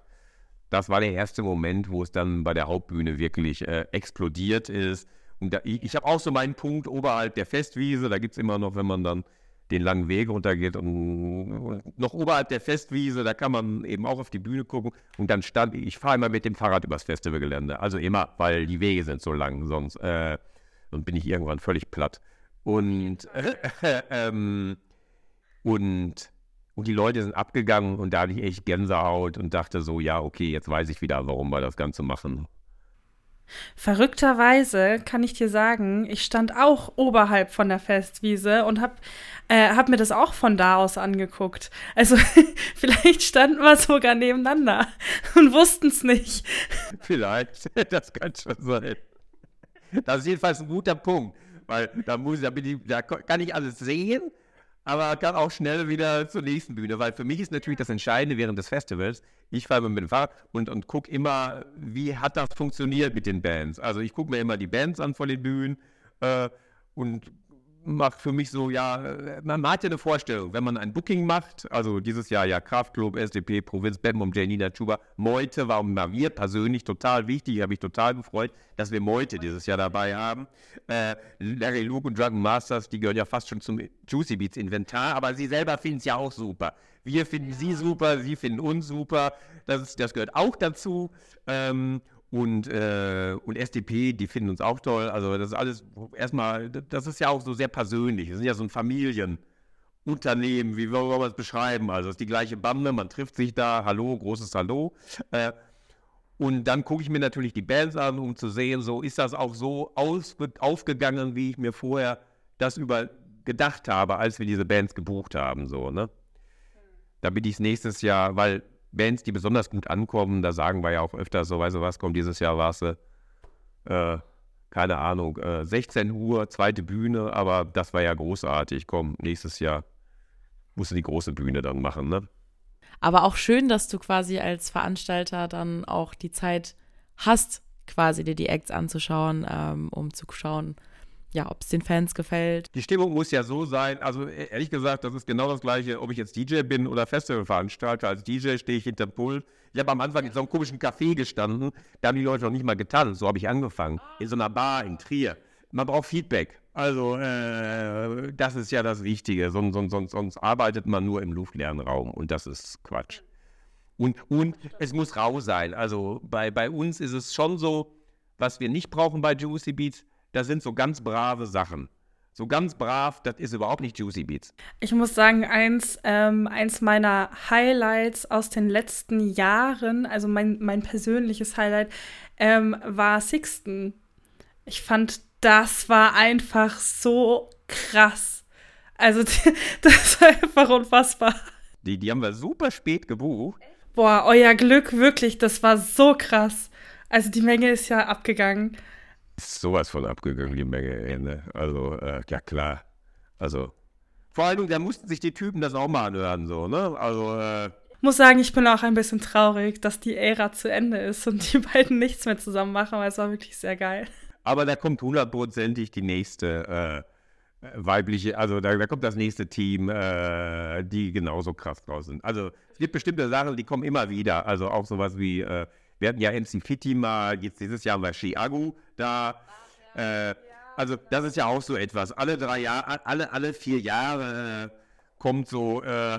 das war der erste Moment, wo es dann bei der Hauptbühne wirklich äh, explodiert ist. Und da, ich, ich habe auch so meinen Punkt oberhalb der Festwiese, da gibt es immer noch, wenn man dann den langen Weg runtergeht, und, und noch oberhalb der Festwiese, da kann man eben auch auf die Bühne gucken. Und dann stand ich, ich fahre immer mit dem Fahrrad übers Festivalgelände, also immer, weil die Wege sind so lang, sonst äh, sonst bin ich irgendwann völlig platt. Und, äh, ähm, und Und die Leute sind abgegangen und da hatte ich echt Gänsehaut und dachte so, ja, okay, jetzt weiß ich wieder, warum wir das Ganze machen. Verrückterweise kann ich dir sagen, ich stand auch oberhalb von der Festwiese und hab, äh, hab mir das auch von da aus angeguckt. Also vielleicht standen wir sogar nebeneinander und wussten es nicht. Vielleicht, das kann schon sein. Das ist jedenfalls ein guter Punkt, weil da, muss, da, bin ich, da kann ich alles sehen. Aber kann auch schnell wieder zur nächsten Bühne, weil für mich ist natürlich das Entscheidende während des Festivals, ich fahre mit dem Fahrrad und, und gucke immer, wie hat das funktioniert mit den Bands. Also ich gucke mir immer die Bands an vor den Bühnen äh, und mache für mich so, ja, man hat ja eine Vorstellung, wenn man ein Booking macht, also dieses Jahr ja Kraftklub, S D P, Provinz, Bedmum, Nina Chuba, Meute, warum war mir persönlich total wichtig, habe ich total gefreut, dass wir Meute dieses Jahr dabei haben. Äh, Larry Luke und Drunken Masters, die gehören ja fast schon zum Juicy Beats Inventar, aber sie selber finden es ja auch super. Wir finden sie super, sie finden uns super, das, ist, das gehört auch dazu. Ähm, Und, äh, und S D P, die finden uns auch toll. Also das ist alles erstmal, das ist ja auch so sehr persönlich. Das ist ja so ein Familienunternehmen, wie wollen wir es beschreiben? Also es ist die gleiche Bande, man trifft sich da, hallo, großes Hallo. Äh, und dann gucke ich mir natürlich die Bands an, um zu sehen, so ist das auch so aus, aufgegangen, wie ich mir vorher das über gedacht habe, als wir diese Bands gebucht haben. So, ne? Damit ich es nächstes Jahr, weil Bands, die besonders gut ankommen, da sagen wir ja auch öfter so, weißt du was, kommt dieses Jahr warst du, äh, keine Ahnung, äh, sechzehn Uhr, zweite Bühne, aber das war ja großartig, komm, nächstes Jahr musst du die große Bühne dann machen, ne? Aber auch schön, dass du quasi als Veranstalter dann auch die Zeit hast, quasi dir die Acts anzuschauen, ähm, um zu schauen, ja, ob es den Fans gefällt. Die Stimmung muss ja so sein, also ehrlich gesagt, das ist genau das Gleiche, ob ich jetzt D J bin oder Festivalveranstalter. Als D J stehe ich hinterm Pult. Ich habe am Anfang in so einem komischen Café gestanden, da haben die Leute noch nicht mal getanzt, so habe ich angefangen. In so einer Bar in Trier. Man braucht Feedback. Also äh, das ist ja das Wichtige, sonst, sonst, sonst arbeitet man nur im luftleeren Raum und das ist Quatsch. Und, und es muss rau sein, also bei, bei uns ist es schon so, was wir nicht brauchen bei Juicy Beats, das sind so ganz brave Sachen. So ganz brav, das ist überhaupt nicht Juicy Beats. Ich muss sagen, eins, ähm, eins meiner Highlights aus den letzten Jahren, also mein, mein persönliches Highlight, ähm, war Sixten. Ich fand, das war einfach so krass. Also das war einfach unfassbar. Die, die haben wir super spät gebucht. Boah, euer Glück, wirklich, das war so krass. Also die Menge ist ja abgegangen. Ist sowas von abgegangen, die Menge, ne? Also, äh, ja klar. Also, vor allem, da mussten sich die Typen das auch mal anhören, so, ne? Also, äh. Muss sagen, ich bin auch ein bisschen traurig, dass die Ära zu Ende ist und die beiden nichts mehr zusammen machen, weil es war wirklich sehr geil. Aber da kommt hundertprozentig die nächste, äh, weibliche, also da, da kommt das nächste Team, äh, die genauso krass draus sind. Also, es gibt bestimmte Sachen, die kommen immer wieder. Also, auch sowas wie, äh, wir hatten ja M C Fitti mal, jetzt dieses Jahr war Chiago da. Ach, ja. Äh, also das ist ja auch so etwas. Alle drei Jahre, alle, alle vier Jahre äh, kommt so äh,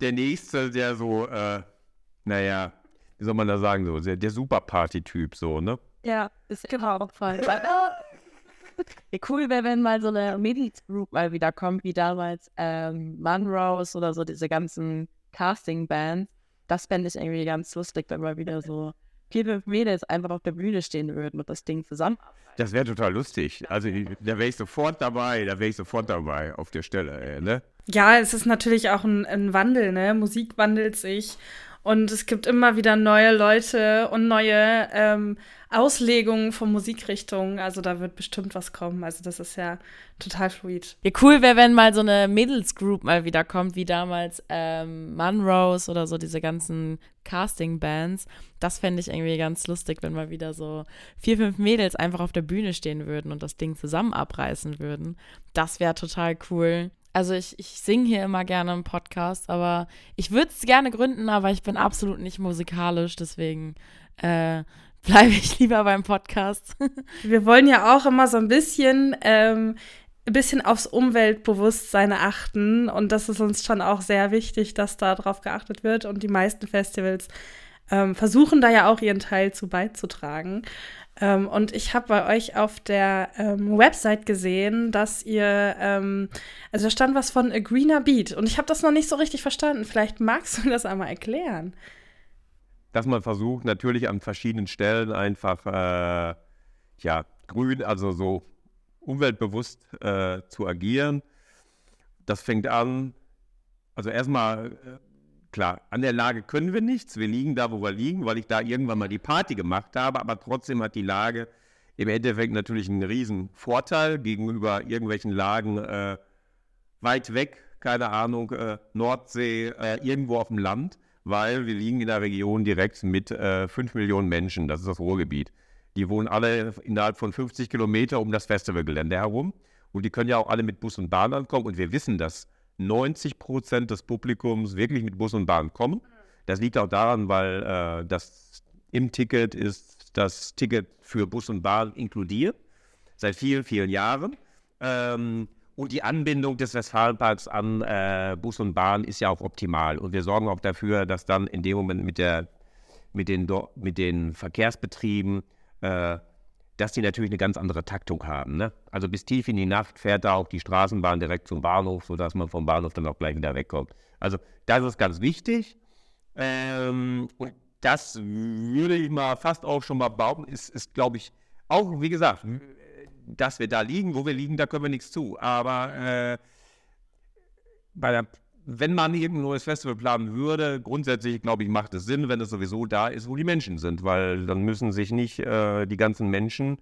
der Nächste, der so, äh, naja, wie soll man da sagen, so der, der Superparty-Typ so, ne? Ja, ist genau. Cool wäre, wenn mal so eine Mini-Group mal wieder kommt, wie damals ähm, Monrose oder so, diese ganzen Casting-Bands. Das fände ich irgendwie ganz lustig, wenn mal wieder so vier, fünf Mädels einfach auf der Bühne stehen würden und das Ding zusammen. Das wäre total lustig. Also da wäre ich sofort dabei, da wäre ich sofort dabei auf der Stelle, ey, ne? Ja, es ist natürlich auch ein, ein Wandel, ne? Musik wandelt sich. Und es gibt immer wieder neue Leute und neue ähm, Auslegungen von Musikrichtungen. Also da wird bestimmt was kommen. Also das ist ja total fluid. Ja, cool wäre, wenn mal so eine Mädels-Group mal wieder kommt, wie damals ähm, Monrose oder so diese ganzen Casting-Bands. Das fände ich irgendwie ganz lustig, wenn mal wieder so vier, fünf Mädels einfach auf der Bühne stehen würden und das Ding zusammen abreißen würden. Das wäre total cool. Also ich, ich singe hier immer gerne im Podcast, aber ich würde es gerne gründen, aber ich bin absolut nicht musikalisch, deswegen äh, bleibe ich lieber beim Podcast. Wir wollen ja auch immer so ein bisschen, ähm, ein bisschen aufs Umweltbewusstsein achten und das ist uns schon auch sehr wichtig, dass da drauf geachtet wird und die meisten Festivals ähm, versuchen da ja auch ihren Teil zu beizutragen. Ähm, und ich habe bei euch auf der ähm, Website gesehen, dass ihr, ähm, also da stand was von A Greener Beat. Und ich habe das noch nicht so richtig verstanden. Vielleicht magst du das einmal erklären. Dass man versucht, natürlich an verschiedenen Stellen einfach, äh, ja, grün, also so umweltbewusst äh, zu agieren. Das fängt an, also erstmal, äh, klar, an der Lage können wir nichts. Wir liegen da, wo wir liegen, weil ich da irgendwann mal die Party gemacht habe. Aber trotzdem hat die Lage im Endeffekt natürlich einen riesen Vorteil gegenüber irgendwelchen Lagen äh, weit weg, keine Ahnung, äh, Nordsee, äh, irgendwo auf dem Land. Weil wir liegen in der Region direkt mit äh, fünf Millionen Menschen, das ist das Ruhrgebiet. Die wohnen alle innerhalb von fünfzig Kilometer um das Festivalgelände herum. Und die können ja auch alle mit Bus und Bahn ankommen. Und wir wissen das. neunzig Prozent des Publikums wirklich mit Bus und Bahn kommen. Das liegt auch daran, weil äh, das im Ticket ist das Ticket für Bus und Bahn inkludiert, seit vielen, vielen Jahren. Ähm, und die Anbindung des Westfalenparks an äh, Bus und Bahn ist ja auch optimal. Und wir sorgen auch dafür, dass dann in dem Moment mit, der, mit, den, mit den Verkehrsbetrieben, äh, dass die natürlich eine ganz andere Taktung haben, ne? Also bis tief in die Nacht fährt da auch die Straßenbahn direkt zum Bahnhof, sodass man vom Bahnhof dann auch gleich wieder wegkommt. Also das ist ganz wichtig. Ähm, und das würde ich mal fast auch schon mal behaupten, ist, ist glaube ich, auch wie gesagt, dass wir da liegen, wo wir liegen, da können wir nichts zu. Aber äh, bei der, wenn man irgendein neues Festival planen würde, grundsätzlich, glaube ich, macht es Sinn, wenn es sowieso da ist, wo die Menschen sind, weil dann müssen sich nicht äh, die ganzen Menschen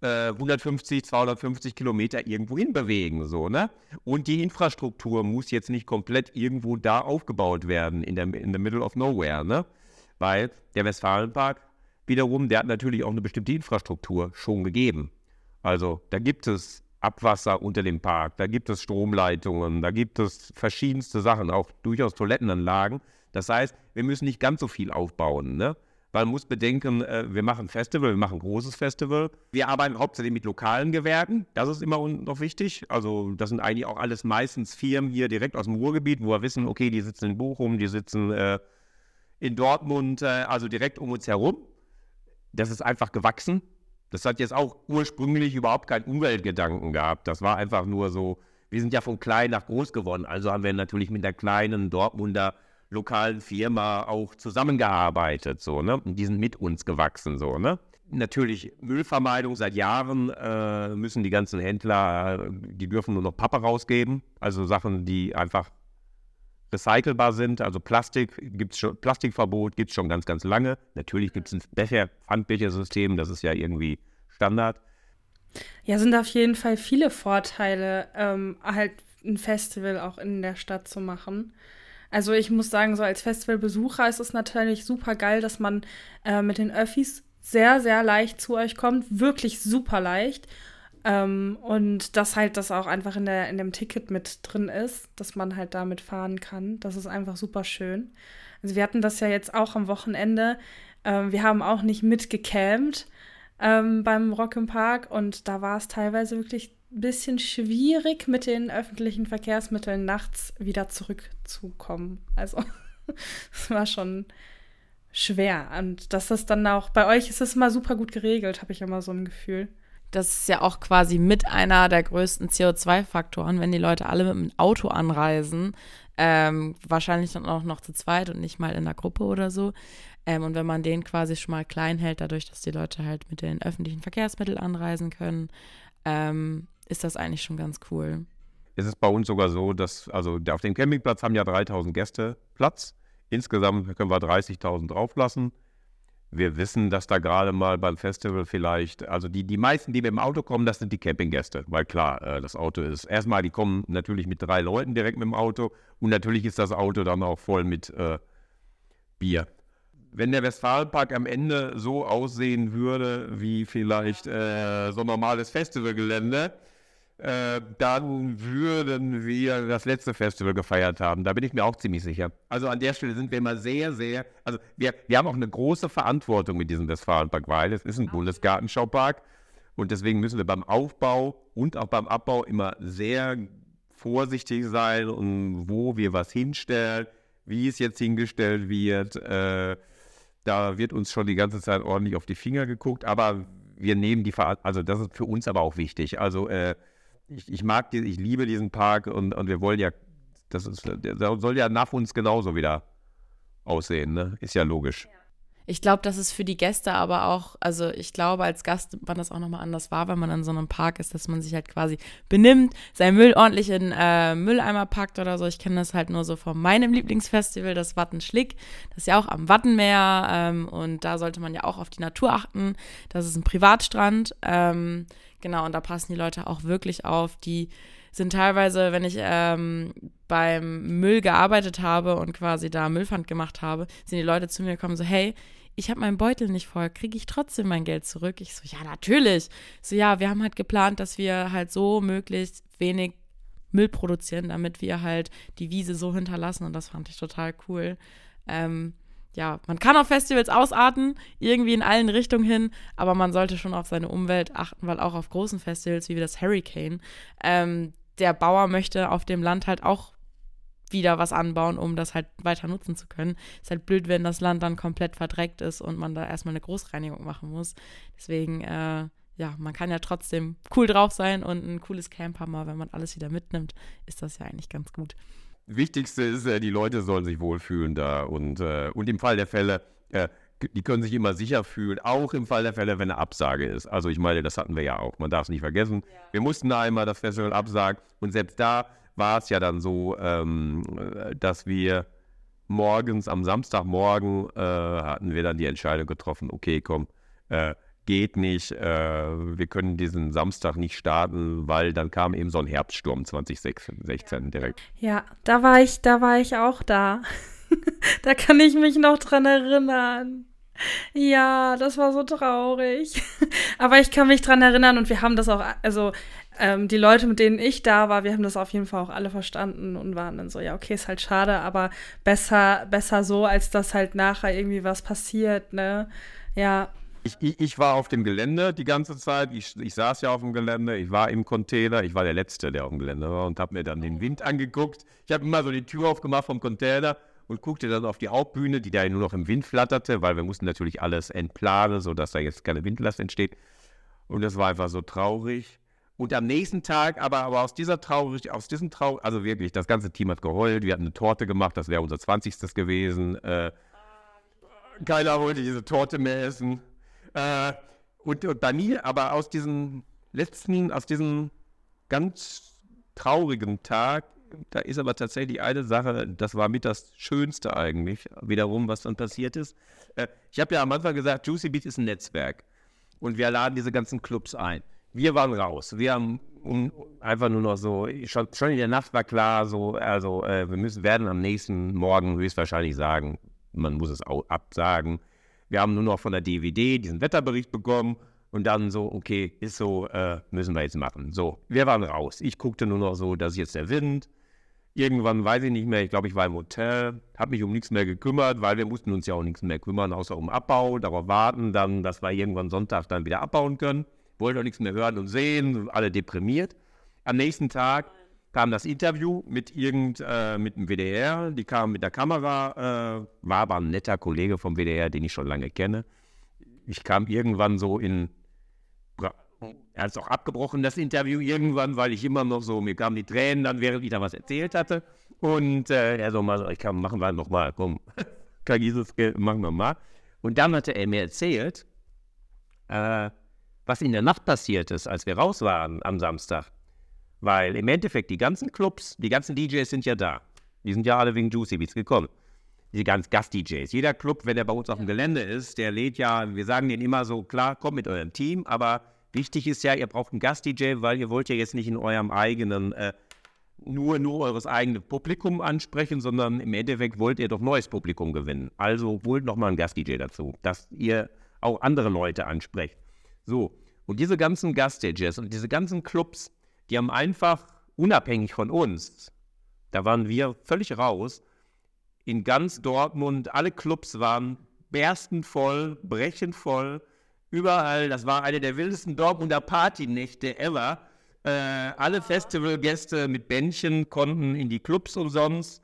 äh, hundertfünfzig, zweihundertfünfzig Kilometer irgendwo hin bewegen, so, ne? Und die Infrastruktur muss jetzt nicht komplett irgendwo da aufgebaut werden, in der in the middle of nowhere, ne? Weil der Westfalenpark wiederum, der hat natürlich auch eine bestimmte Infrastruktur schon gegeben. Also da gibt es Abwasser unter dem Park, da gibt es Stromleitungen, da gibt es verschiedenste Sachen, auch durchaus Toilettenanlagen. Das heißt, wir müssen nicht ganz so viel aufbauen, ne? Man muss bedenken, wir machen Festival, wir machen ein großes Festival. Wir arbeiten hauptsächlich mit lokalen Gewerken, das ist immer noch wichtig. Also das sind eigentlich auch alles meistens Firmen hier direkt aus dem Ruhrgebiet, wo wir wissen, okay, die sitzen in Bochum, die sitzen äh, in Dortmund, äh, also direkt um uns herum. Das ist einfach gewachsen. Das hat jetzt auch ursprünglich überhaupt keinen Umweltgedanken gehabt. Das war einfach nur so, wir sind ja von klein nach groß geworden. Also haben wir natürlich mit der kleinen Dortmunder lokalen Firma auch zusammengearbeitet. So, ne? Und die sind mit uns gewachsen. So, ne? Natürlich Müllvermeidung seit Jahren, äh, müssen die ganzen Händler, die dürfen nur noch Pappe rausgeben. Also Sachen, die einfach recycelbar sind. Also Plastik gibt's schon, Plastikverbot gibt es schon ganz, ganz lange. Natürlich gibt es ein Becher, Pfandbechersystem, das ist ja irgendwie Standard. Ja, sind auf jeden Fall viele Vorteile, ähm, halt ein Festival auch in der Stadt zu machen. Also ich muss sagen, so als Festivalbesucher ist es natürlich super geil, dass man äh, mit den Öffis sehr, sehr leicht zu euch kommt. Wirklich super leicht. Ähm, und dass halt das auch einfach in, der, in dem Ticket mit drin ist, dass man halt damit fahren kann. Das ist einfach super schön. Also wir hatten das ja jetzt auch am Wochenende. Ähm, wir haben auch nicht mitgecampt ähm, beim Rock im Park. Und da war es teilweise wirklich ein bisschen schwierig, mit den öffentlichen Verkehrsmitteln nachts wieder zurückzukommen. Also es war schon schwer. Und das ist dann auch, bei euch ist es mal super gut geregelt, habe ich immer so ein Gefühl. Das ist ja auch quasi mit einer der größten C O zwei Faktoren, wenn die Leute alle mit einem Auto anreisen, ähm, wahrscheinlich dann auch noch zu zweit und nicht mal in der Gruppe oder so. Ähm, und wenn man den quasi schon mal klein hält, dadurch, dass die Leute halt mit den öffentlichen Verkehrsmitteln anreisen können, ähm, ist das eigentlich schon ganz cool. Es ist bei uns sogar so, dass, also auf dem Campingplatz haben ja dreitausend Gäste Platz. Insgesamt können wir dreißigtausend drauflassen. Wir wissen, dass da gerade mal beim Festival vielleicht, also die, die meisten, die mit dem Auto kommen, das sind die Campinggäste. Weil klar, das Auto ist, erstmal, die kommen natürlich mit drei Leuten direkt mit dem Auto. Und natürlich ist das Auto dann auch voll mit äh, Bier. Wenn der Westfalenpark am Ende so aussehen würde, wie vielleicht äh, so ein normales Festivalgelände, Äh, dann würden wir das letzte Festival gefeiert haben. Da bin ich mir auch ziemlich sicher. Also an der Stelle sind wir immer sehr, sehr... Also wir, wir haben auch eine große Verantwortung mit diesem Westfalenpark, weil es ist ein Bundesgartenschaupark und deswegen müssen wir beim Aufbau und auch beim Abbau immer sehr vorsichtig sein, und wo wir was hinstellen, wie es jetzt hingestellt wird. Äh, da wird uns schon die ganze Zeit ordentlich auf die Finger geguckt, aber wir nehmen die Verantwortung... Also das ist für uns aber auch wichtig. Also... Äh, Ich, ich mag, die, ich liebe diesen Park und, und wir wollen ja, das ist, der soll ja nach uns genauso wieder aussehen, ne? Ist ja logisch. Ich glaube, das ist für die Gäste aber auch, also ich glaube, als Gast nimmt man das auch nochmal anders wahr, wenn man in so einem Park ist, dass man sich halt quasi benimmt, seinen Müll ordentlich in äh, Mülleimer packt oder so. Ich kenne das halt nur so von meinem Lieblingsfestival, das Wattenschlick. Das ist ja auch am Wattenmeer, ähm, und da sollte man ja auch auf die Natur achten. Das ist ein Privatstrand, ähm, genau, und da passen die Leute auch wirklich auf. Die sind teilweise, wenn ich ähm, beim Müll gearbeitet habe und quasi da Müllpfand gemacht habe, sind die Leute zu mir gekommen so, hey, ich habe meinen Beutel nicht voll, kriege ich trotzdem mein Geld zurück? Ich so, ja, natürlich. So, ja, wir haben halt geplant, dass wir halt so möglichst wenig Müll produzieren, damit wir halt die Wiese so hinterlassen, und das fand ich total cool. Ähm, ja, man kann auf Festivals ausarten, irgendwie in allen Richtungen hin, aber man sollte schon auf seine Umwelt achten, weil auch auf großen Festivals, wie das Hurricane, ähm, der Bauer möchte auf dem Land halt auch wieder was anbauen, um das halt weiter nutzen zu können. Ist halt blöd, wenn das Land dann komplett verdreckt ist und man da erstmal eine Großreinigung machen muss. Deswegen, äh, ja, man kann ja trotzdem cool drauf sein und ein cooles Camp haben, aber wenn man alles wieder mitnimmt, ist das ja eigentlich ganz gut. Wichtigste ist, die Leute sollen sich wohlfühlen da, und, und im Fall der Fälle, die können sich immer sicher fühlen, auch im Fall der Fälle, wenn eine Absage ist. Also ich meine, das hatten wir ja auch, man darf es nicht vergessen. Ja. Wir mussten da einmal das Festival absagen, und selbst da war es ja dann so, dass wir morgens, am Samstagmorgen, hatten wir dann die Entscheidung getroffen, okay, komm, geht nicht, wir können diesen Samstag nicht starten, weil dann kam eben so ein Herbststurm zwanzig sechzehn direkt. Ja, da war ich, da war ich auch da. Da kann ich mich noch dran erinnern. Ja, das war so traurig. Aber ich kann mich dran erinnern, und wir haben das auch, also ähm, die Leute, mit denen ich da war, wir haben das auf jeden Fall auch alle verstanden und waren dann so, ja, okay, ist halt schade, aber besser, besser so, als dass halt nachher irgendwie was passiert, ne? Ja. Ich, ich war auf dem Gelände die ganze Zeit, ich, ich saß ja auf dem Gelände, ich war im Container, ich war der Letzte, der auf dem Gelände war, und habe mir dann den Wind angeguckt. Ich habe immer so die Tür aufgemacht vom Container und guckte dann auf die Hauptbühne, die da nur noch im Wind flatterte, weil wir mussten natürlich alles entplanen, sodass da jetzt keine Windlast entsteht. Und das war einfach so traurig. Und am nächsten Tag, aber, aber aus dieser Traurig, aus diesem Traurig, also wirklich, das ganze Team hat geheult, wir hatten eine Torte gemacht, das wäre unser zwanzigste gewesen. Äh, keiner wollte diese Torte mehr essen. Äh, und, und bei mir, aber aus diesem letzten, aus diesem ganz traurigen Tag, da ist aber tatsächlich eine Sache, das war mit das Schönste eigentlich, wiederum, was dann passiert ist. Äh, ich habe ja am Anfang gesagt, Juicy Beats ist ein Netzwerk und wir laden diese ganzen Clubs ein. Wir waren raus, wir haben um, einfach nur noch so, schon, schon in der Nacht war klar, so, also äh, wir müssen, werden am nächsten Morgen höchstwahrscheinlich sagen, man muss es auch absagen. Wir haben nur noch von der D W D diesen Wetterbericht bekommen und dann so, okay, ist so, äh, müssen wir jetzt machen. So, wir waren raus. Ich guckte nur noch so, das ist jetzt der Wind. Irgendwann weiß ich nicht mehr, ich glaube, ich war im Hotel, habe mich um nichts mehr gekümmert, weil wir mussten uns ja auch nichts mehr kümmern, außer um Abbau, darauf warten, dann, dass wir irgendwann Sonntag dann wieder abbauen können. Wollte auch nichts mehr hören und sehen, alle deprimiert. Am nächsten Tag kam das Interview mit irgend äh, mit dem W D R, die kam mit der Kamera, äh, war aber ein netter Kollege vom W D R, den ich schon lange kenne. Ich kam irgendwann so in Er hat es auch abgebrochen, das Interview irgendwann, weil ich immer noch so, mir kamen die Tränen, dann während ich da was erzählt hatte. Und äh, er so mal so, ich kann, machen wir nochmal, komm, kann Jesus, machen wir mal. Und dann hatte er mir erzählt, äh, was in der Nacht passiert ist, als wir raus waren am Samstag. Weil im Endeffekt die ganzen Clubs, die ganzen D Js sind ja da. Die sind ja alle wegen Juicy Beats gekommen. Die ganzen Gast-D Js. Jeder Club, wenn der bei uns auf dem Gelände ist, der lädt ja, wir sagen denen immer so, klar, kommt mit eurem Team, aber wichtig ist ja, ihr braucht einen Gast-D J, weil ihr wollt ja jetzt nicht in eurem eigenen, äh, nur, nur eures eigenen Publikum ansprechen, sondern im Endeffekt wollt ihr doch neues Publikum gewinnen. Also holt nochmal einen Gast-D J dazu, dass ihr auch andere Leute ansprecht. So, und diese ganzen Gast-D Js und diese ganzen Clubs, die haben einfach, unabhängig von uns, da waren wir völlig raus, in ganz Dortmund, alle Clubs waren berstend voll, brechend voll, überall, das war eine der wildesten Dortmunder Partynächte ever. Äh, alle Festivalgäste mit Bändchen konnten in die Clubs umsonst.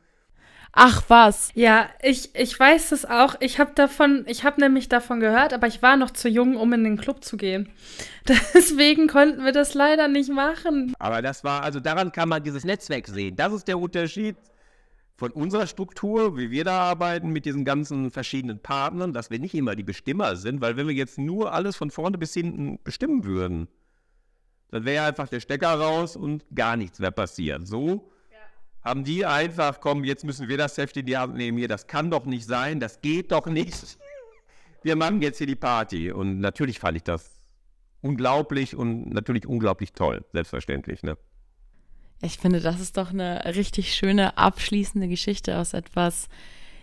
Ach was. Ja, ich, ich weiß es auch. Ich habe davon, ich habe nämlich davon gehört, aber ich war noch zu jung, um in den Club zu gehen. Deswegen konnten wir das leider nicht machen. Aber das war, also daran kann man dieses Netzwerk sehen. Das ist der Unterschied von unserer Struktur, wie wir da arbeiten, mit diesen ganzen verschiedenen Partnern, dass wir nicht immer die Bestimmer sind, weil wenn wir jetzt nur alles von vorne bis hinten bestimmen würden, dann wäre einfach der Stecker raus und gar nichts mehr passiert. So haben die einfach, komm, jetzt müssen wir das Heft in die Hand nehmen hier, das kann doch nicht sein, das geht doch nicht. Wir machen jetzt hier die Party. Und natürlich fand ich das unglaublich und natürlich unglaublich toll, selbstverständlich, ne? Ich finde, das ist doch eine richtig schöne, abschließende Geschichte. Aus etwas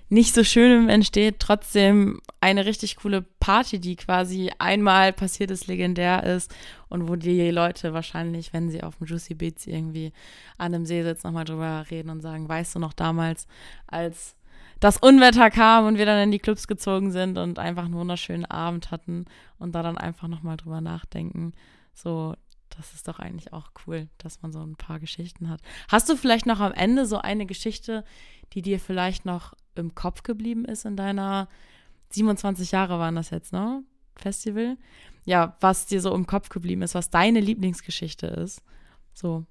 nicht so Schönem entsteht trotzdem eine richtig coole Party, die quasi einmal passiert ist, legendär ist und wo die Leute wahrscheinlich, wenn sie auf dem Juicy Beats irgendwie an dem See sitzen, nochmal drüber reden und sagen, weißt du noch damals, als das Unwetter kam und wir dann in die Clubs gezogen sind und einfach einen wunderschönen Abend hatten und da dann einfach nochmal drüber nachdenken, so. Das ist doch eigentlich auch cool, dass man so ein paar Geschichten hat. Hast du vielleicht noch am Ende so eine Geschichte, die dir vielleicht noch im Kopf geblieben ist in deiner, siebenundzwanzig Jahre waren das jetzt, ne? Festival? Ja, was dir so im Kopf geblieben ist, was deine Lieblingsgeschichte ist, so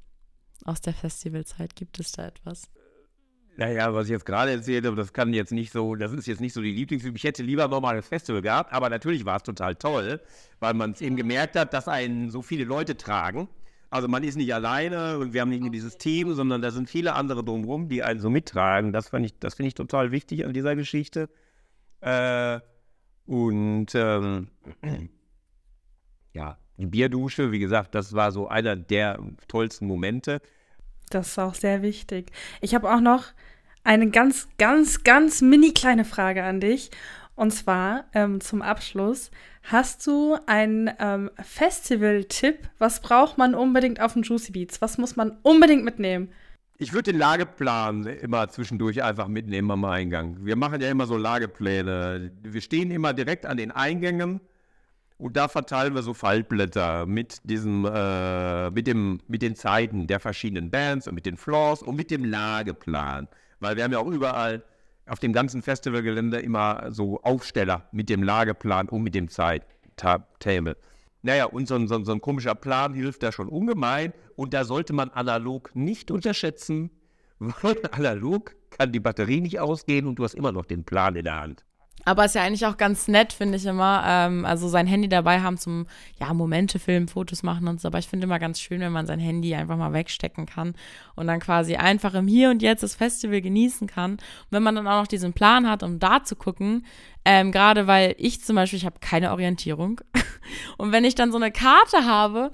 aus der Festivalzeit, gibt es da etwas? Naja, was ich jetzt gerade erzählt habe, das kann jetzt nicht so, das ist jetzt nicht so die Lieblingsgeschichte. Ich hätte lieber nochmal das Festival gehabt, aber natürlich war es total toll, weil man es eben gemerkt hat, dass einen so viele Leute tragen. Also man ist nicht alleine und wir haben nicht nur dieses Team, sondern da sind viele andere drumherum, die einen so mittragen. Das fand ich, das finde ich total wichtig an dieser Geschichte. Äh, und ähm, ja, die Bierdusche, wie gesagt, das war so einer der tollsten Momente. Das ist auch sehr wichtig. Ich habe auch noch eine ganz, ganz, ganz mini kleine Frage an dich. Und zwar ähm, zum Abschluss. Hast du einen ähm, Festival-Tipp? Was braucht man unbedingt auf den Juicy Beats? Was muss man unbedingt mitnehmen? Ich würde den Lageplan immer zwischendurch einfach mitnehmen am Eingang. Wir machen ja immer so Lagepläne. Wir stehen immer direkt an den Eingängen. Und da verteilen wir so Faltblätter mit diesem, äh, mit dem, mit den Zeiten der verschiedenen Bands und mit den Floors und mit dem Lageplan. Weil wir haben ja auch überall auf dem ganzen Festivalgelände immer so Aufsteller mit dem Lageplan und mit dem Zeittable. Naja, und so, so, so ein komischer Plan hilft da schon ungemein. Und da sollte man analog nicht unterschätzen, weil analog kann die Batterie nicht ausgehen und du hast immer noch den Plan in der Hand. Aber ist ja eigentlich auch ganz nett, finde ich immer, ähm, also sein Handy dabei haben zum, ja, Momente filmen, Fotos machen und so, aber ich finde immer ganz schön, wenn man sein Handy einfach mal wegstecken kann und dann quasi einfach im Hier und Jetzt das Festival genießen kann. Und wenn man dann auch noch diesen Plan hat, um da zu gucken, ähm, gerade weil ich zum Beispiel, ich habe keine Orientierung und wenn ich dann so eine Karte habe.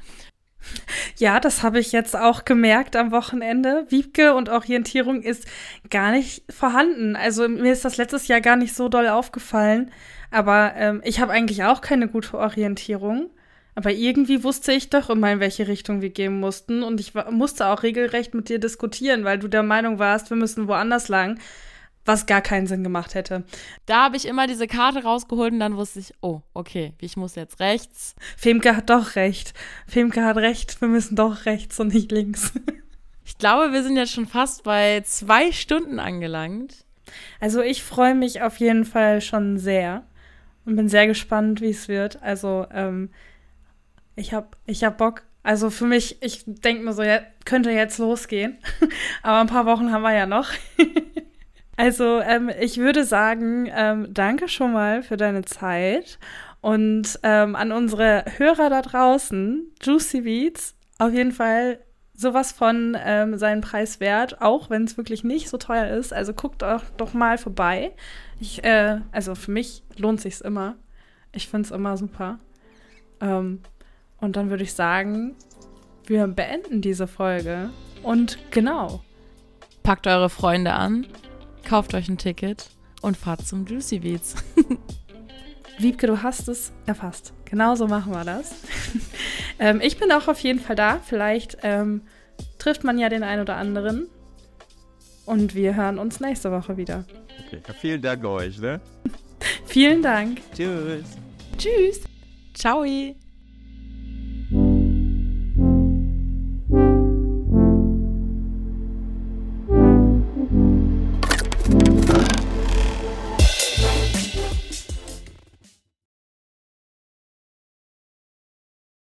Ja, das habe ich jetzt auch gemerkt am Wochenende. Wiebke und Orientierung ist gar nicht vorhanden. Also mir ist das letztes Jahr gar nicht so doll aufgefallen. Aber ähm, ich habe eigentlich auch keine gute Orientierung. Aber irgendwie wusste ich doch immer, in welche Richtung wir gehen mussten. Und ich w- musste auch regelrecht mit dir diskutieren, weil du der Meinung warst, wir müssen woanders lang, was gar keinen Sinn gemacht hätte. Da habe ich immer diese Karte rausgeholt und dann wusste ich, oh, okay, ich muss jetzt rechts. Femke hat doch recht. Femke hat recht, wir müssen doch rechts und nicht links. Ich glaube, wir sind jetzt schon fast bei zwei Stunden angelangt. Also ich freue mich auf jeden Fall schon sehr und bin sehr gespannt, wie es wird. Also ähm, ich habe ich hab Bock. Also für mich, ich denke mir so, ja, könnte jetzt losgehen. Aber ein paar Wochen haben wir ja noch. Also ähm, ich würde sagen, ähm, danke schon mal für deine Zeit. Und ähm, an unsere Hörer da draußen, Juicy Beats, auf jeden Fall sowas von ähm, seinen Preis wert, auch wenn es wirklich nicht so teuer ist. Also guckt doch, doch mal vorbei. Ich, äh, also für mich lohnt sich's immer. Ich find's immer super. Ähm, und dann würde ich sagen, wir beenden diese Folge. Und genau. Packt eure Freunde an, kauft euch ein Ticket und fahrt zum Juicy Beats. Wiebke, du hast es erfasst. Genauso machen wir das. ähm, ich bin auch auf jeden Fall da. Vielleicht ähm, trifft man ja den einen oder anderen. Und wir hören uns nächste Woche wieder. Okay, vielen Dank euch, ne? Vielen Dank. Tschüss. Tschüss. Ciao.